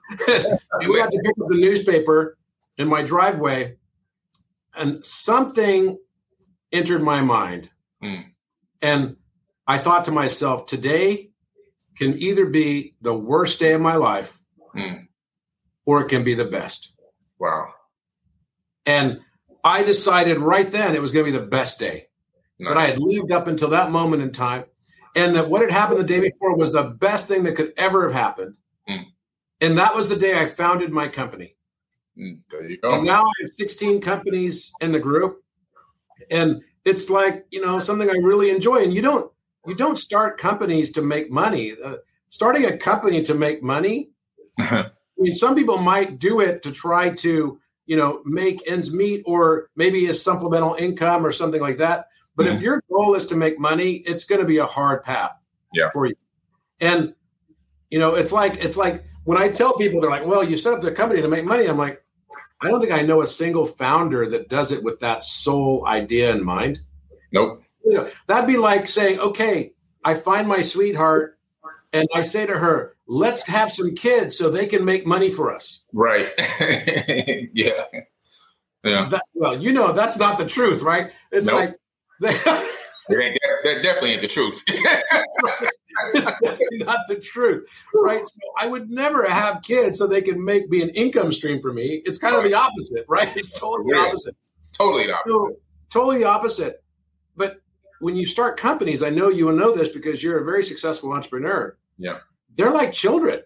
And we had to pick up the newspaper in my driveway. And something entered my mind. Mm. And I thought to myself, today can either be the worst day of my life Mm. or it can be the best. Wow. And I decided right then it was going to be the best day. Nice. But I had lived up until that moment in time. And that what had happened the day before was the best thing that could ever have happened. Mm. And that was the day I founded my company. Mm, there you go. And now I have sixteen companies in the group. And it's like, you know, something I really enjoy. And you don't, you don't start companies to make money. Uh, starting a company to make money, I mean, some people might do it to try to, you know, make ends meet or maybe a supplemental income or something like that. But mm-hmm. if your goal is to make money, it's going to be a hard path yeah. for you. And, you know, it's like, it's like when I tell people, they're like, well, you set up the company to make money. I'm like, I don't think I know a single founder that does it with that sole idea in mind. Nope. You know, that'd be like saying, okay, I find my sweetheart and I say to her, let's have some kids so they can make money for us. Right. yeah. Yeah. That, well, you know, that's not the truth, right? It's nope. like, they, that definitely ain't the truth. It's definitely not the truth, right? So I would never have kids so they can make be an income stream for me. It's kind of the opposite, right? It's totally the yeah. opposite. Totally the opposite. So, totally the opposite. But when you start companies, I know you will know this because you're a very successful entrepreneur. Yeah. They're like children.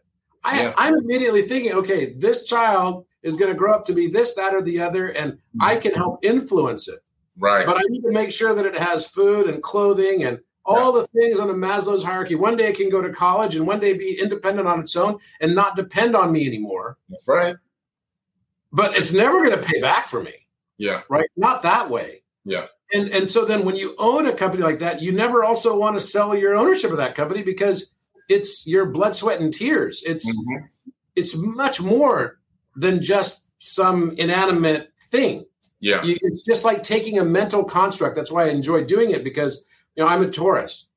I, yeah. I'm immediately thinking, okay, this child is going to grow up to be this, that, or the other, and I can help influence it. Right. But I need to make sure that it has food and clothing and all yeah. the things on the Maslow's hierarchy. One day it can go to college and one day be independent on its own and not depend on me anymore. That's right. But it's never going to pay back for me. Yeah. Right? Not that way. Yeah. And and so then when you own a company like that, you never also want to sell your ownership of that company because it's your blood, sweat, and tears. It's mm-hmm. it's much more than just some inanimate thing. Yeah. You, it's just like taking a mental construct. That's why I enjoy doing it because, you know, I'm a Taurus.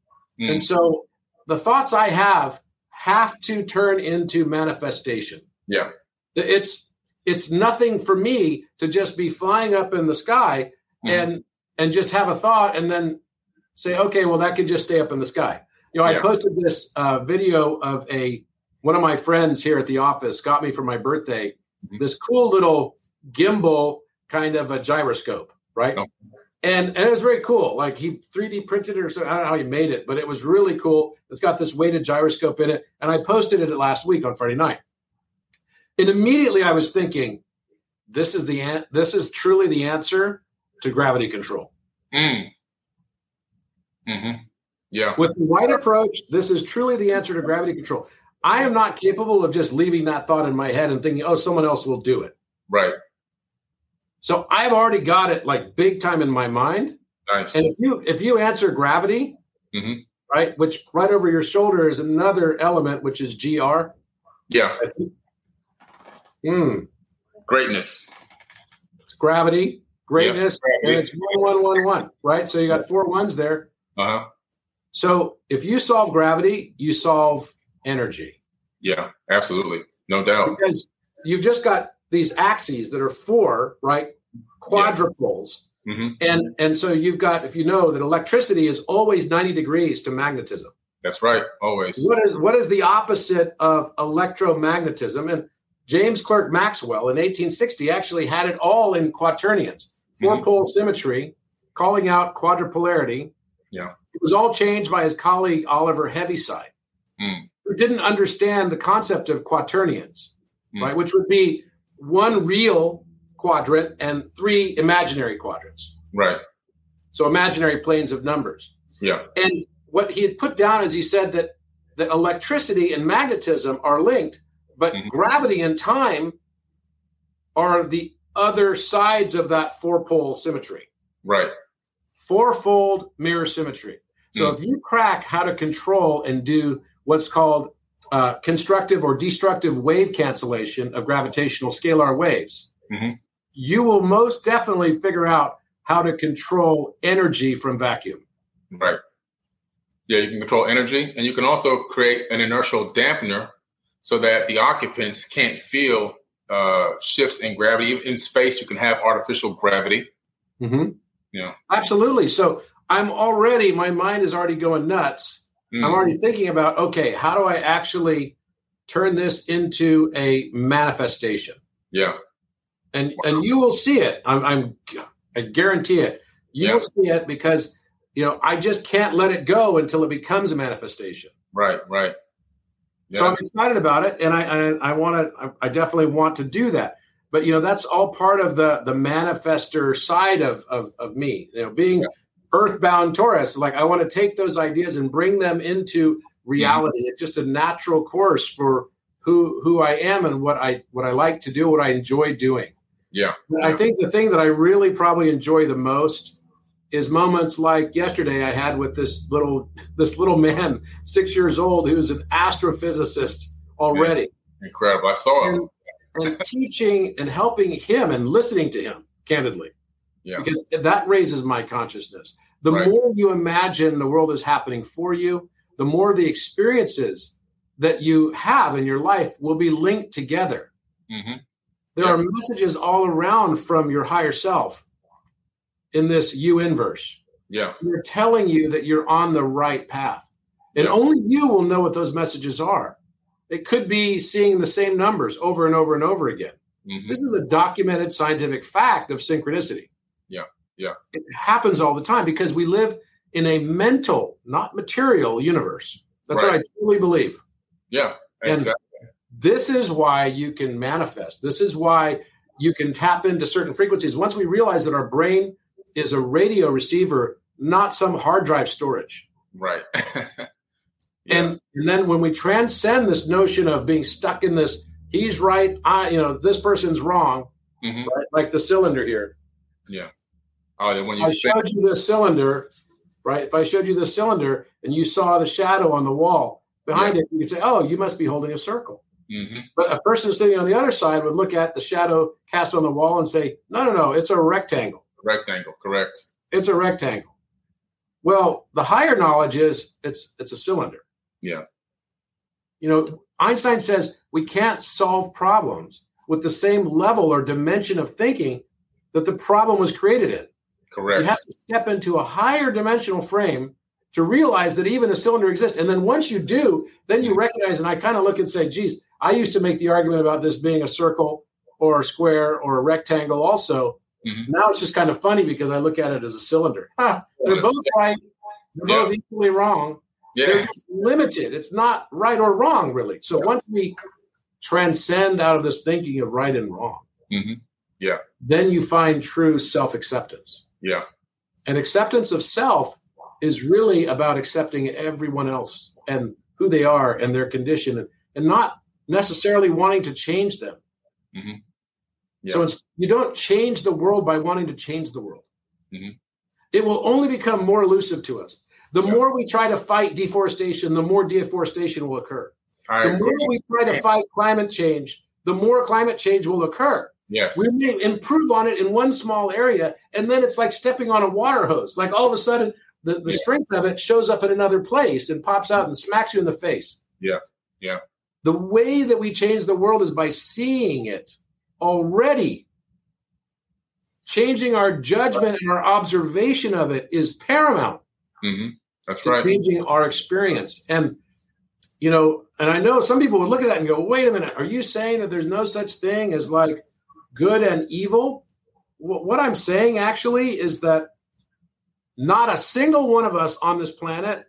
Mm. And so the thoughts I have have to turn into manifestation. Yeah. It's it's nothing for me to just be flying up in the sky mm. and And just have a thought and then say, okay, well, that could just stay up in the sky. You know, yeah. I posted this uh, video of a one of my friends here at the office got me for my birthday, mm-hmm. this cool little gimbal kind of a gyroscope, right? Oh. And, and it was very cool. Like he three D printed it or something. I don't know how he made it, but it was really cool. It's got this weighted gyroscope in it. And I posted it last week on Friday night. And immediately I was thinking, this is the an- this is truly the answer to gravity control. Mm. Mm-hmm. Yeah. With the right approach, this is truly the answer to gravity control. I am not capable of just leaving that thought in my head and thinking, oh, someone else will do it. Right. So I've already got it like big time in my mind. Nice. And if you if you answer gravity, mm-hmm. right, which right over your shoulder is another element, which is G R. Yeah. Mm. Greatness. It's gravity, greatness, yeah. And it's one, one, one, one, right? So you got four ones there. Uh-huh. So if you solve gravity, you solve energy. Yeah, absolutely. No doubt. Because you've just got these axes that are four, right? Quadruples. Yeah. Mm-hmm. And and so you've got, if you know that electricity is always ninety degrees to magnetism. That's right. Always. What is what is the opposite of electromagnetism? And James Clerk Maxwell in eighteen sixty actually had it all in quaternions, four-pole mm-hmm. symmetry, calling out quadrupolarity. Yeah. It was all changed by his colleague Oliver Heaviside, mm. who didn't understand the concept of quaternions, mm. right? Which would be one real quadrant and three imaginary quadrants. Right. So imaginary planes of numbers. Yeah. And what he had put down is he said that the electricity and magnetism are linked, but mm-hmm. gravity and time are the other sides of that four-pole symmetry. Right. Fourfold mirror symmetry. So mm. if you crack how to control and do what's called uh, constructive or destructive wave cancellation of gravitational scalar waves, mm-hmm. you will most definitely figure out how to control energy from vacuum. Right. Yeah, you can control energy, and you can also create an inertial dampener so that the occupants can't feel uh, shifts in gravity. Even in space, you can have artificial gravity. Mm-hmm. Yeah, absolutely. So I'm already, my mind is already going nuts. Mm. I'm already thinking about, okay, how do I actually turn this into a manifestation? Yeah. And wow. and you will see it. I'm, I'm I guarantee it. You yeah. will see it because, you know, I just can't let it go until it becomes a manifestation. Right, right. Yeah. So I'm excited about it. And I, I, I want to, I definitely want to do that. But, you know, that's all part of the the manifester side of of, of me, you know, being yeah. earthbound Taurus. Like I want to take those ideas and bring them into reality. Mm-hmm. It's just a natural course for who who I am and what I what I like to do, what I enjoy doing. Yeah. And I think the thing that I really probably enjoy the most is moments like yesterday I had with this little this little man, six years old, who's an astrophysicist already. Yeah. Incredible. I saw him. And, and teaching and helping him and listening to him, candidly, yeah. because that raises my consciousness. The right. more you imagine the world is happening for you, the more the experiences that you have in your life will be linked together. Mm-hmm. There yeah. are messages all around from your higher self in this you inverse. Yeah, they're telling you that you're on the right path. And yeah. only you will know what those messages are. It could be seeing the same numbers over and over and over again. Mm-hmm. This is a documented scientific fact of synchronicity. Yeah, yeah. It happens all the time because we live in a mental, not material universe. That's right. what I truly believe. Yeah, exactly. And this is why you can manifest. This is why you can tap into certain frequencies. Once we realize that our brain is a radio receiver, not some hard drive storage. Right. Yeah. And, and then when we transcend this notion of being stuck in this, he's right, I, you know, this person's wrong, mm-hmm. right? Like the cylinder here. Yeah. Oh, then when you I say- showed you this cylinder, right? If I showed you this cylinder and you saw the shadow on the wall behind yeah. it, you could say, oh, you must be holding a circle. Mm-hmm. But a person sitting on the other side would look at the shadow cast on the wall and say, no, no, no, it's a rectangle. Rectangle, correct. It's a rectangle. Well, the higher knowledge is it's it's a cylinder. Yeah. You know, Einstein says we can't solve problems with the same level or dimension of thinking that the problem was created in. Correct. You have to step into a higher dimensional frame to realize that even a cylinder exists. And then once you do, then you recognize, and I kind of look and say, geez, I used to make the argument about this being a circle or a square or a rectangle also. Mm-hmm. Now it's just kind of funny because I look at it as a cylinder. Ha, they're both right. They're yeah. both equally wrong. Yeah. They're just limited. It's not right or wrong, really. So yeah. once we transcend out of this thinking of right and wrong, mm-hmm. yeah, then you find true self-acceptance. Yeah. And acceptance of self is really about accepting everyone else and who they are and their condition and, and not necessarily wanting to change them. Mm-hmm. Yeah. So it's, you don't change the world by wanting to change the world. Mm-hmm. It will only become more elusive to us. The yeah. more we try to fight deforestation, the more deforestation will occur. I the agree. more we try to fight climate change, the more climate change will occur. Yes. We may improve on it in one small area, and then it's like stepping on a water hose. Like all of a sudden, the, the yeah. strength of it shows up in another place and pops out and smacks you in the face. Yeah, yeah. The way that we change the world is by seeing it already. Changing our judgment and our observation of it is paramount. Mm-hmm. That's right. Changing our experience. And, you know, and I know some people would look at that and go, wait a minute, are you saying that there's no such thing as like good and evil? W- what I'm saying actually is that not a single one of us on this planet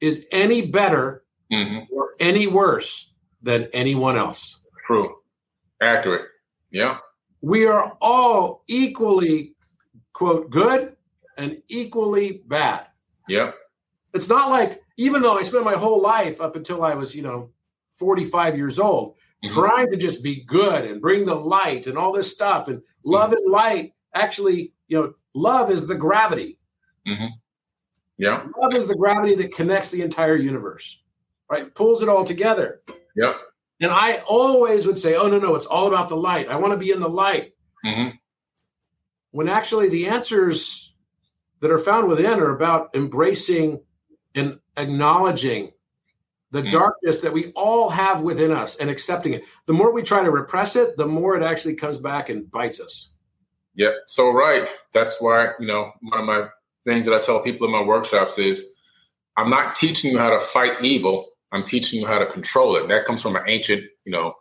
is any better mm-hmm. or any worse than anyone else. True. Accurate. Yeah. We are all equally, quote, good and equally bad. Yeah. It's not like, even though I spent my whole life up until I was, you know, forty-five years old, mm-hmm. trying to just be good and bring the light and all this stuff and love mm-hmm. and light. Actually, you know, love is the gravity. Mm-hmm. Yeah. Love is the gravity that connects the entire universe, right? Pulls it all together. Yeah. And I always would say, oh, no, no, it's all about the light. I want to be in the light. Mm-hmm. When actually the answers that are found within are about embracing and acknowledging the mm-hmm. darkness that we all have within us and accepting it. The more we try to repress it, the more it actually comes back and bites us. Yep. So, right. That's why, you know, one of my things that I tell people in my workshops is I'm not teaching you how to fight evil. I'm teaching you how to control it. That comes from an ancient, you know,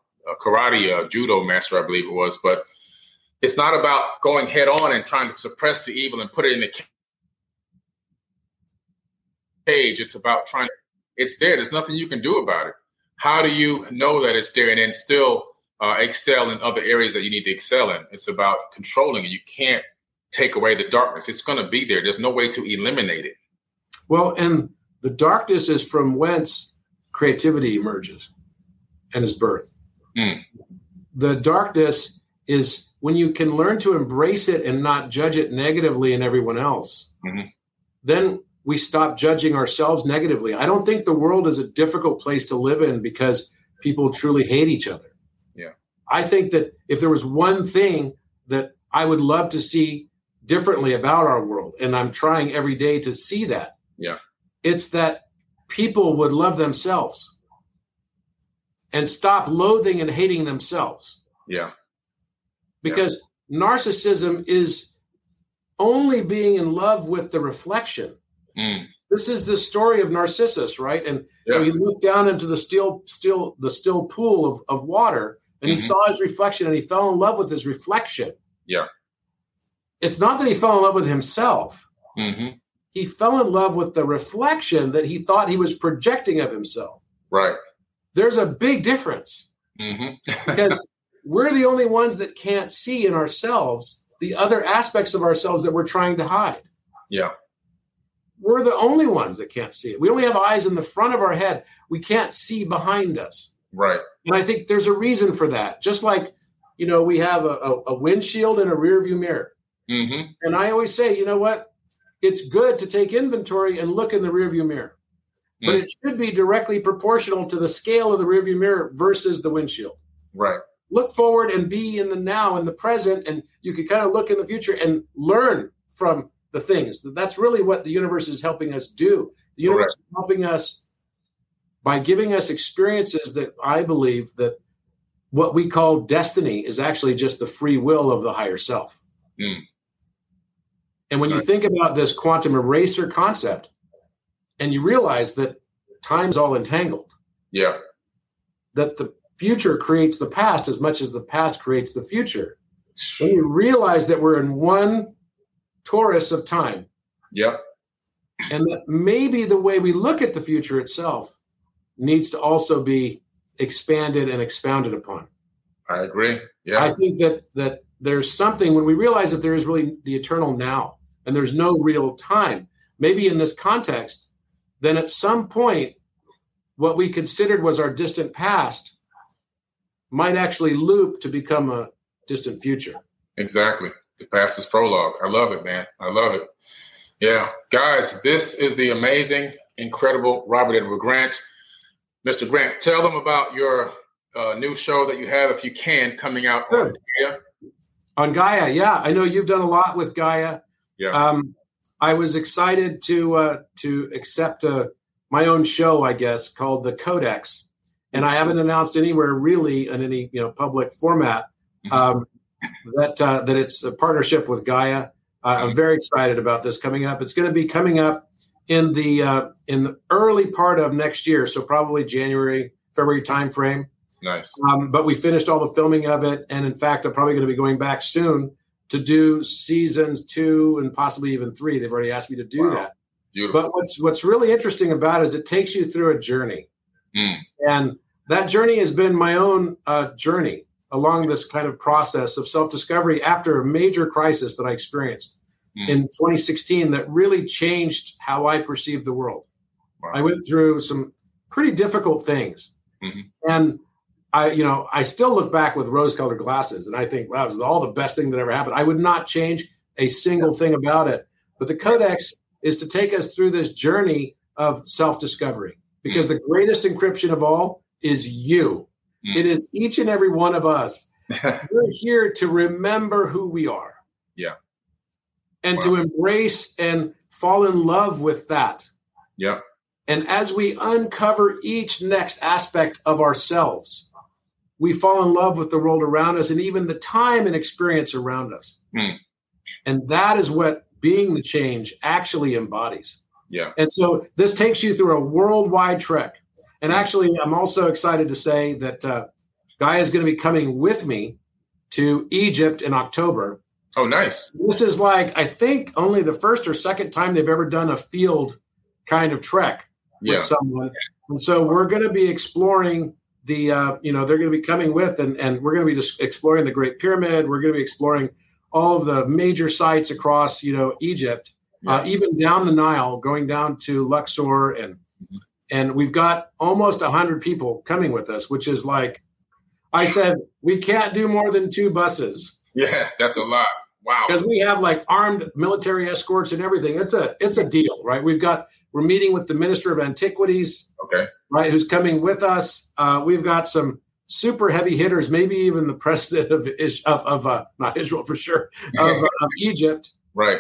karate, uh, judo master, I believe it was. But it's not about going head on and trying to suppress the evil and put it in the cage. It's about trying to, it's there. There's nothing you can do about it. How do you know that it's there and then still uh, excel in other areas that you need to excel in? It's about controlling it. You can't take away the darkness. It's going to be there. There's no way to eliminate it. Well, and the darkness is from whence creativity emerges and is birth. Mm. The darkness is when you can learn to embrace it and not judge it negatively in everyone else, mm-hmm. then we stop judging ourselves negatively. I don't think the world is a difficult place to live in because people truly hate each other. Yeah. I think that if there was one thing that I would love to see differently about our world, and I'm trying every day to see that, yeah, it's that people would love themselves and stop loathing and hating themselves. Yeah. Because yeah. narcissism is only being in love with the reflection. Mm. This is the story of Narcissus, right? And yeah. you know, he looked down into the still, still, the still pool of, of water, and mm-hmm. he saw his reflection and he fell in love with his reflection. Yeah. It's not that he fell in love with himself. Mm-hmm. He fell in love with the reflection that he thought he was projecting of himself. Right. There's a big difference mm-hmm. because we're the only ones that can't see in ourselves the other aspects of ourselves that we're trying to hide. Yeah. We're the only ones that can't see it. We only have eyes in the front of our head. We can't see behind us. Right. And I think there's a reason for that. Just like, you know, we have a, a, a windshield and a rearview mirror. Mm-hmm. And I always say, you know what? It's good to take inventory and look in the rearview mirror, but mm. it should be directly proportional to the scale of the rearview mirror versus the windshield. Right. Look forward and be in the now and the present, and you can kind of look in the future and learn from the things. That's really what the universe is helping us do. The universe Correct. is helping us by giving us experiences that I believe that what we call destiny is actually just the free will of the higher self. Mm. And when you think about this quantum eraser concept, and you realize that time's all entangled. Yeah. That the future creates the past as much as the past creates the future. When you realize that we're in one torus of time. Yeah. And that maybe the way we look at the future itself needs to also be expanded and expounded upon. I agree. Yeah. I think that that there's something when we realize that there is really the eternal now and there's no real time. Maybe in this context, then at some point, what we considered was our distant past might actually loop to become a distant future. Exactly. The past is prologue. I love it, man. I love it. Yeah. Guys, this is the amazing, incredible Robert Edward Grant. Mister Grant, tell them about your uh, new show that you have, if you can, coming out sure. on Gaia. On Gaia, yeah. I know you've done a lot with Gaia. Yeah. Um, I was excited to uh, to accept uh, my own show, I guess, called The Codex. And I haven't announced anywhere really in any you know public format um, that uh, that it's a partnership with Gaia. Uh, I'm very excited about this coming up. It's going to be coming up in the uh, in the early part of next year, so probably January, February timeframe. Nice. Um, but we finished all the filming of it, and in fact, I'm probably going to be going back soon to do seasons two and possibly even three. They've already asked me to do wow. that. Beautiful. But what's what's really interesting about it is it takes you through a journey. Mm. And that journey has been my own uh, journey along this kind of process of self-discovery after a major crisis that I experienced mm. in twenty sixteen that really changed how I perceived the world. Wow. I went through some pretty difficult things. Mm-hmm. And I, you know, I still look back with rose-colored glasses and I think, wow, it was all the best thing that ever happened. I would not change a single thing about it. But the Codex is to take us through this journey of self-discovery. Because the greatest encryption of all is you. Mm. It is each and every one of us. We're here to remember who we are. Yeah. And wow. to embrace and fall in love with that. Yeah. And as we uncover each next aspect of ourselves, we fall in love with the world around us and even the time and experience around us. Mm. And that is what being the change actually embodies. Yeah. And so this takes you through a worldwide trek. And actually, I'm also excited to say that uh, Gaia is going to be coming with me to Egypt in October. Oh, nice. This is like, I think, only the first or second time they've ever done a field kind of trek with yeah. someone. And so we're going to be exploring the, uh, you know, they're going to be coming with and, and we're going to be just exploring the Great Pyramid. We're going to be exploring all of the major sites across, you know, Egypt. Uh, even down the Nile, going down to Luxor, and mm-hmm. and we've got almost one hundred people coming with us, which is like, I said, we can't do more than two buses. Yeah, that's a lot. Wow. Because we have like armed military escorts and everything. It's a it's a deal, right? We've got, we're meeting with the Minister of Antiquities, okay, right, who's coming with us. Uh, we've got some super heavy hitters, maybe even the president of, Is- of, of uh, not Israel for sure, of, of Egypt. Right.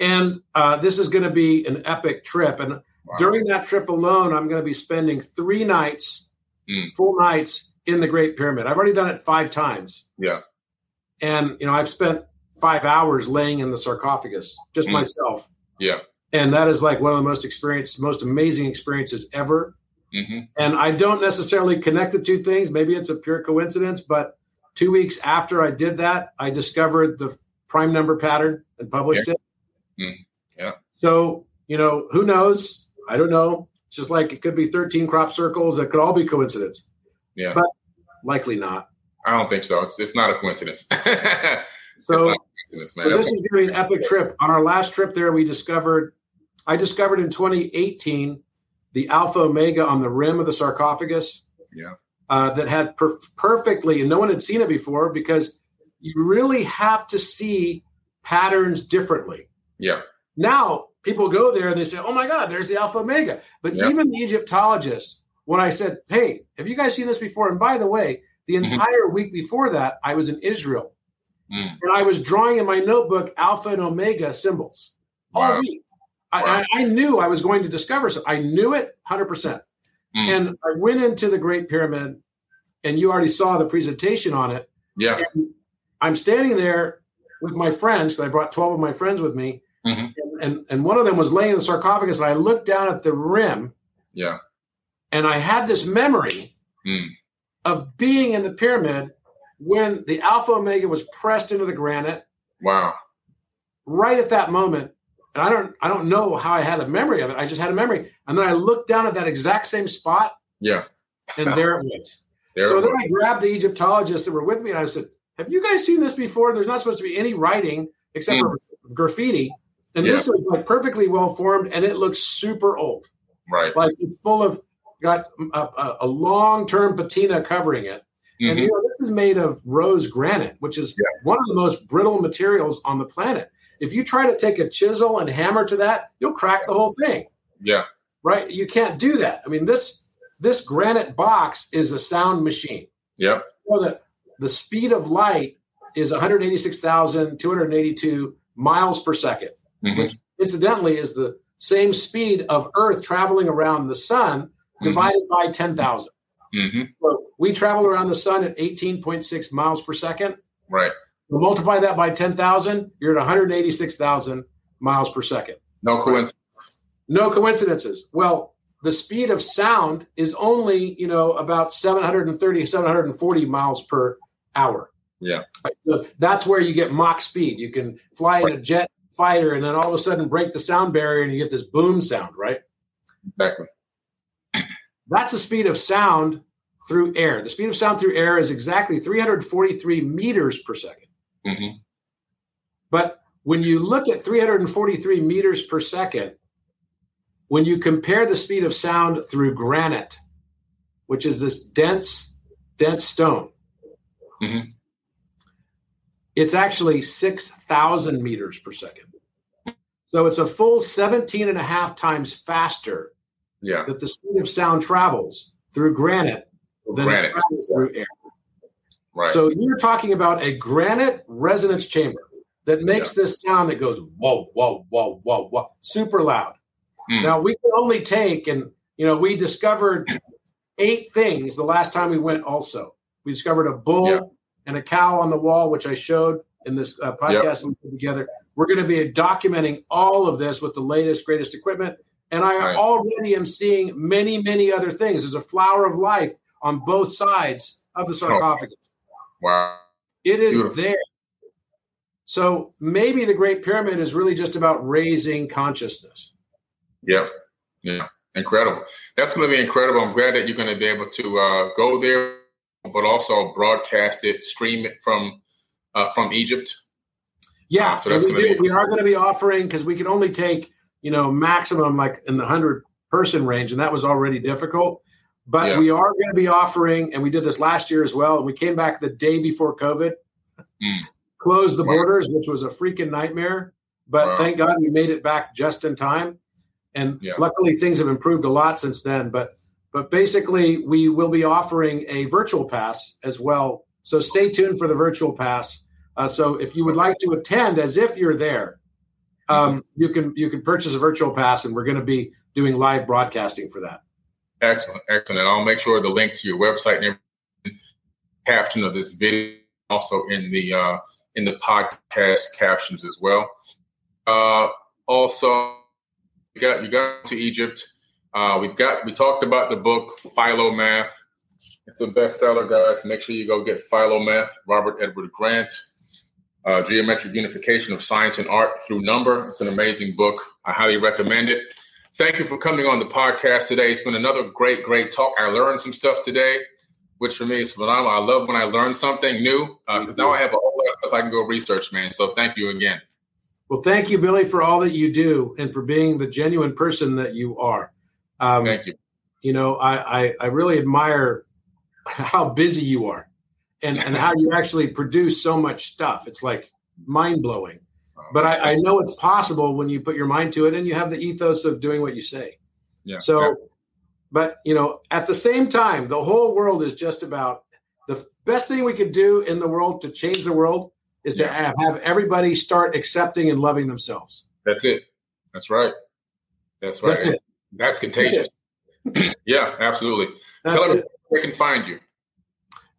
And uh, this is going to be an epic trip. And wow. during that trip alone, I'm going to be spending three nights, mm. full nights in the Great Pyramid. I've already done it five times. Yeah. And, you know, I've spent five hours laying in the sarcophagus, just mm. myself. Yeah. And that is like one of the most experienced, most amazing experiences ever. Mm-hmm. And I don't necessarily connect the two things. Maybe it's a pure coincidence. But two weeks after I did that, I discovered the prime number pattern and published yeah. it. Mm, yeah. So, you know, who knows? I don't know. It's just like it could be thirteen crop circles. It could all be coincidence. Yeah. But likely not. I don't think so. It's it's not a coincidence. so, it's not a coincidence, man. So this is going to be an epic trip. On our last trip there, we discovered, I discovered in twenty eighteen, the Alpha Omega on the rim of the sarcophagus. Yeah. Uh, that had per- perfectly, and no one had seen it before because you really have to see patterns differently. Yeah. Now people go there and they say, oh my God, there's the Alpha Omega. But yeah. even the Egyptologists, when I said, hey, have you guys seen this before? And by the way, the mm-hmm. entire week before that, I was in Israel mm. and I was drawing in my notebook Alpha and Omega symbols wow. all week. Wow. I, I knew I was going to discover something. I knew it one hundred percent. Mm. And I went into the Great Pyramid and you already saw the presentation on it. Yeah. And I'm standing there with my friends. I brought twelve of my friends with me. Mm-hmm. And, and and one of them was laying in the sarcophagus, and I looked down at the rim. Yeah. And I had this memory mm. of being in the pyramid when the Alpha Omega was pressed into the granite. Wow. Right at that moment. And I don't I don't know how I had a memory of it. I just had a memory. And then I looked down at that exact same spot. Yeah. And there it was. There so it then was. I grabbed the Egyptologists that were with me, and I said, have you guys seen this before? There's not supposed to be any writing except mm. for graffiti. And yeah. this is like perfectly well formed, and it looks super old. Right. Like it's full of, got a, a, a long-term patina covering it. Mm-hmm. And you know, this is made of rose granite, which is yeah. one of the most brittle materials on the planet. If you try to take a chisel and hammer to that, you'll crack the whole thing. Yeah. Right? You can't do that. I mean, this this granite box is a sound machine. Yep. So the, the speed of light is one hundred eighty-six thousand two hundred eighty-two miles per second. Mm-hmm. Which incidentally is the same speed of Earth traveling around the sun divided mm-hmm. by ten thousand. Mm-hmm. So we travel around the sun at eighteen point six miles per second. Right. You multiply that by ten thousand, you're at one hundred eighty-six thousand miles per second. No coincidence. No coincidences. Well, the speed of sound is only, you know, about seven hundred thirty, seven hundred forty miles per hour. Yeah. So that's where you get Mach speed. You can fly right. in a jet fighter, and then all of a sudden break the sound barrier, and you get this boom sound, right? Exactly. That's the speed of sound through air. The speed of sound through air is exactly three hundred forty-three meters per second. Mm-hmm. But when you look at three hundred forty-three meters per second, when you compare the speed of sound through granite, which is this dense, dense stone, mm-hmm. it's actually six thousand meters per second. So it's a full seventeen and a half times faster yeah. that the speed of sound travels through granite than granite. It travels through air. Right. So you're talking about a granite resonance chamber that makes yeah. this sound that goes, whoa, whoa, whoa, whoa, whoa, super loud. Mm. Now, we can only take, and, you know, we discovered eight things the last time we went also. We discovered a bull, yeah. and a cow on the wall, which I showed in this uh, podcast yep. we put together. We're going to be documenting all of this with the latest, greatest equipment. And I right. already am seeing many, many other things. There's a flower of life on both sides of the sarcophagus. Oh. Wow. It is Beautiful. There. So maybe the Great Pyramid is really just about raising consciousness. Yep. Yeah. Incredible. That's going to be incredible. I'm glad that you're going to be able to uh, go there, but also broadcast it, stream it from uh, from Egypt. Yeah, um, so that's we, gonna do, be- we are going to be offering, because we can only take, you know, maximum like in the one hundred person range, and that was already difficult. But yeah. we are going to be offering, and we did this last year as well, and we came back the day before COVID, mm. closed the wow. borders, which was a freaking nightmare. But wow. thank God we made it back just in time. And yeah. luckily things have improved a lot since then, but But basically, we will be offering a virtual pass as well. So stay tuned for the virtual pass. Uh, so if you would like to attend as if you're there, um, you can you can purchase a virtual pass, and we're going to be doing live broadcasting for that. Excellent. Excellent. And I'll make sure the link to your website and every caption of this video also in the uh, in the podcast captions as well. Uh, also, you got you got to Egypt. Uh, we've got we talked about the book Philomath. It's a bestseller, guys. Make sure you go get Philomath, Robert Edward Grant, uh, Geometric Unification of Science and Art Through Number. It's an amazing book. I highly recommend it. Thank you for coming on the podcast today. It's been another great, great talk. I learned some stuff today, which for me is phenomenal. I love when I learn something new because uh, now I have a whole lot of stuff I can go research, man. So thank you again. Well, thank you, Billy, for all that you do and for being the genuine person that you are. Um, Thank you. You know, I, I, I really admire how busy you are and, and how you actually produce so much stuff. It's like mind blowing. But I, I know it's possible when you put your mind to it and you have the ethos of doing what you say. Yeah. So, yeah. But, you know, at the same time, the whole world is just about the best thing we could do in the world to change the world is to yeah. have, have everybody start accepting and loving themselves. That's it. That's right. That's right. That's it. That's contagious. Yeah, absolutely. That's Tell everyone where they can find you.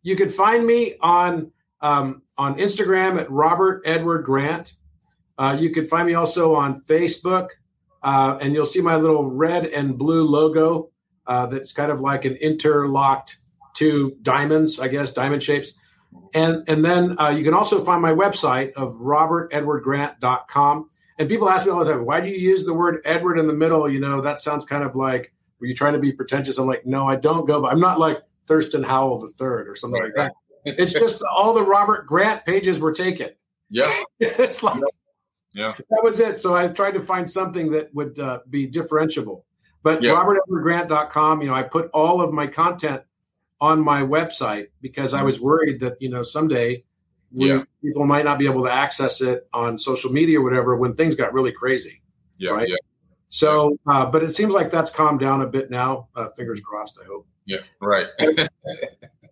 You can find me on um, on Instagram at Robert Edward Grant. Uh, you can find me also on Facebook, uh, and you'll see my little red and blue logo uh, that's kind of like an interlocked two diamonds, I guess, diamond shapes. And and then uh, you can also find my website of robert edward grant dot com. And people ask me all the time, why do you use the word Edward in the middle? You know, that sounds kind of like, were you trying to be pretentious? I'm like, no, I don't go. But I'm not like Thurston Howell the Third or something right. like that. It's just all the Robert Grant pages were taken. Yeah. It's like, yeah. That was it. So I tried to find something that would uh, be differentiable. But yeah. robert edward grant dot com, you know, I put all of my content on my website because I was worried that, you know, someday we, yeah. people might not be able to access it on social media or whatever when things got really crazy. Yeah. Right? Yeah. So, uh, but it seems like that's calmed down a bit now. Uh, fingers crossed, I hope. Yeah, right.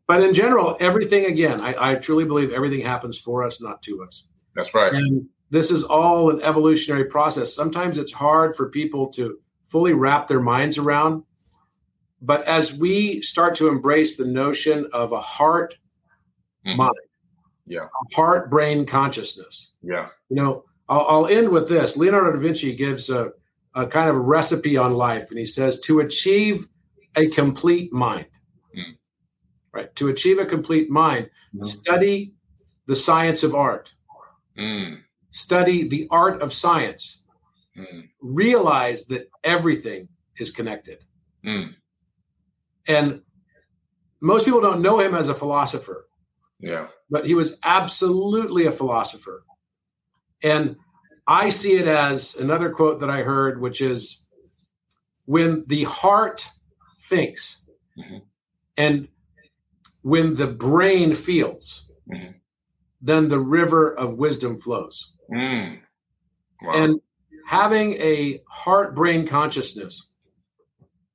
But in general, everything, again, I, I truly believe everything happens for us, not to us. That's right. And this is all an evolutionary process. Sometimes it's hard for people to fully wrap their minds around. But as we start to embrace the notion of a heart mm-hmm. mind, yeah, a heart brain consciousness. Yeah. You know, I'll, I'll end with this. Leonardo da Vinci gives a, a kind of a recipe on life. And he says to achieve a complete mind, mm. right? To achieve a complete mind, mm. study the science of art, mm. study the art of science, mm. realize that everything is connected. Mm. And most people don't know him as a philosopher. Yeah. But he was absolutely a philosopher. And I see it as another quote that I heard, which is, when the heart thinks mm-hmm. and when the brain feels, mm-hmm. then the river of wisdom flows. Mm. Wow. And having a heart-brain consciousness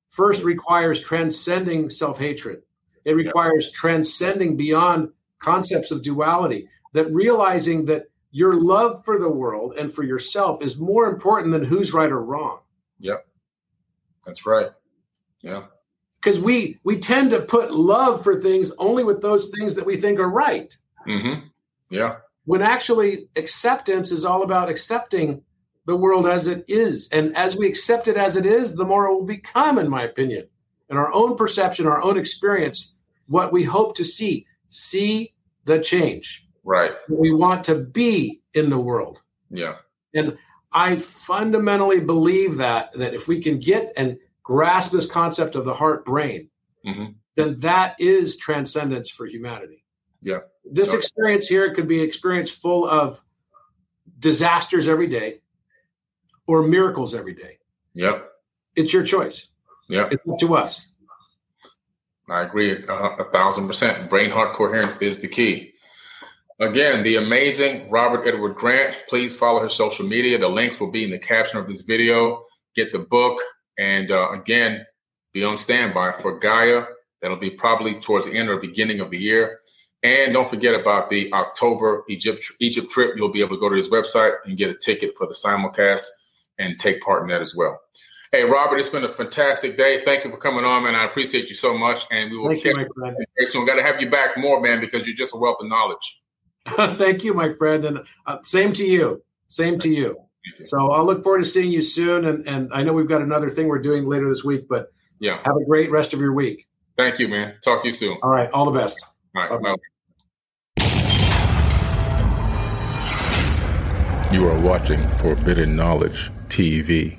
first requires transcending self-hatred. It requires yep. transcending beyond concepts of duality, that realizing that your love for the world and for yourself is more important than who's right or wrong. Yep. That's right. Yeah. Because we we tend to put love for things only with those things that we think are right. Mm-hmm. Yeah. When actually acceptance is all about accepting the world as it is. And as we accept it as it is, the more it will become, in my opinion, in our own perception, our own experience, what we hope to see. See the change. Right. We want to be in the world. Yeah. And I fundamentally believe that, that if we can get and grasp this concept of the heart brain, mm-hmm. then that is transcendence for humanity. Yeah. This okay. experience here could be an experience full of disasters every day or miracles every day. Yep. It's your choice. Yeah. It's up to us. I agree uh, a thousand percent. Brain heart coherence is the key. Again, the amazing Robert Edward Grant. Please follow his social media. The links will be in the caption of this video. Get the book. And uh, again, be on standby for Gaia. That'll be probably towards the end or beginning of the year. And don't forget about the October Egypt, Egypt trip. You'll be able to go to his website and get a ticket for the simulcast and take part in that as well. Hey, Robert, it's been a fantastic day. Thank you for coming on, man. I appreciate you so much. And we will catch you very soon. Got to have you back more, man, because you're just a wealth of knowledge. Thank you, my friend. And uh, same to you. Same to you. you. So I'll look forward to seeing you soon. And, and I know we've got another thing we're doing later this week, but yeah. have a great rest of your week. Thank you, man. Talk to you soon. All right. All the best. All right. Bye-bye. You are watching Forbidden Knowledge T V.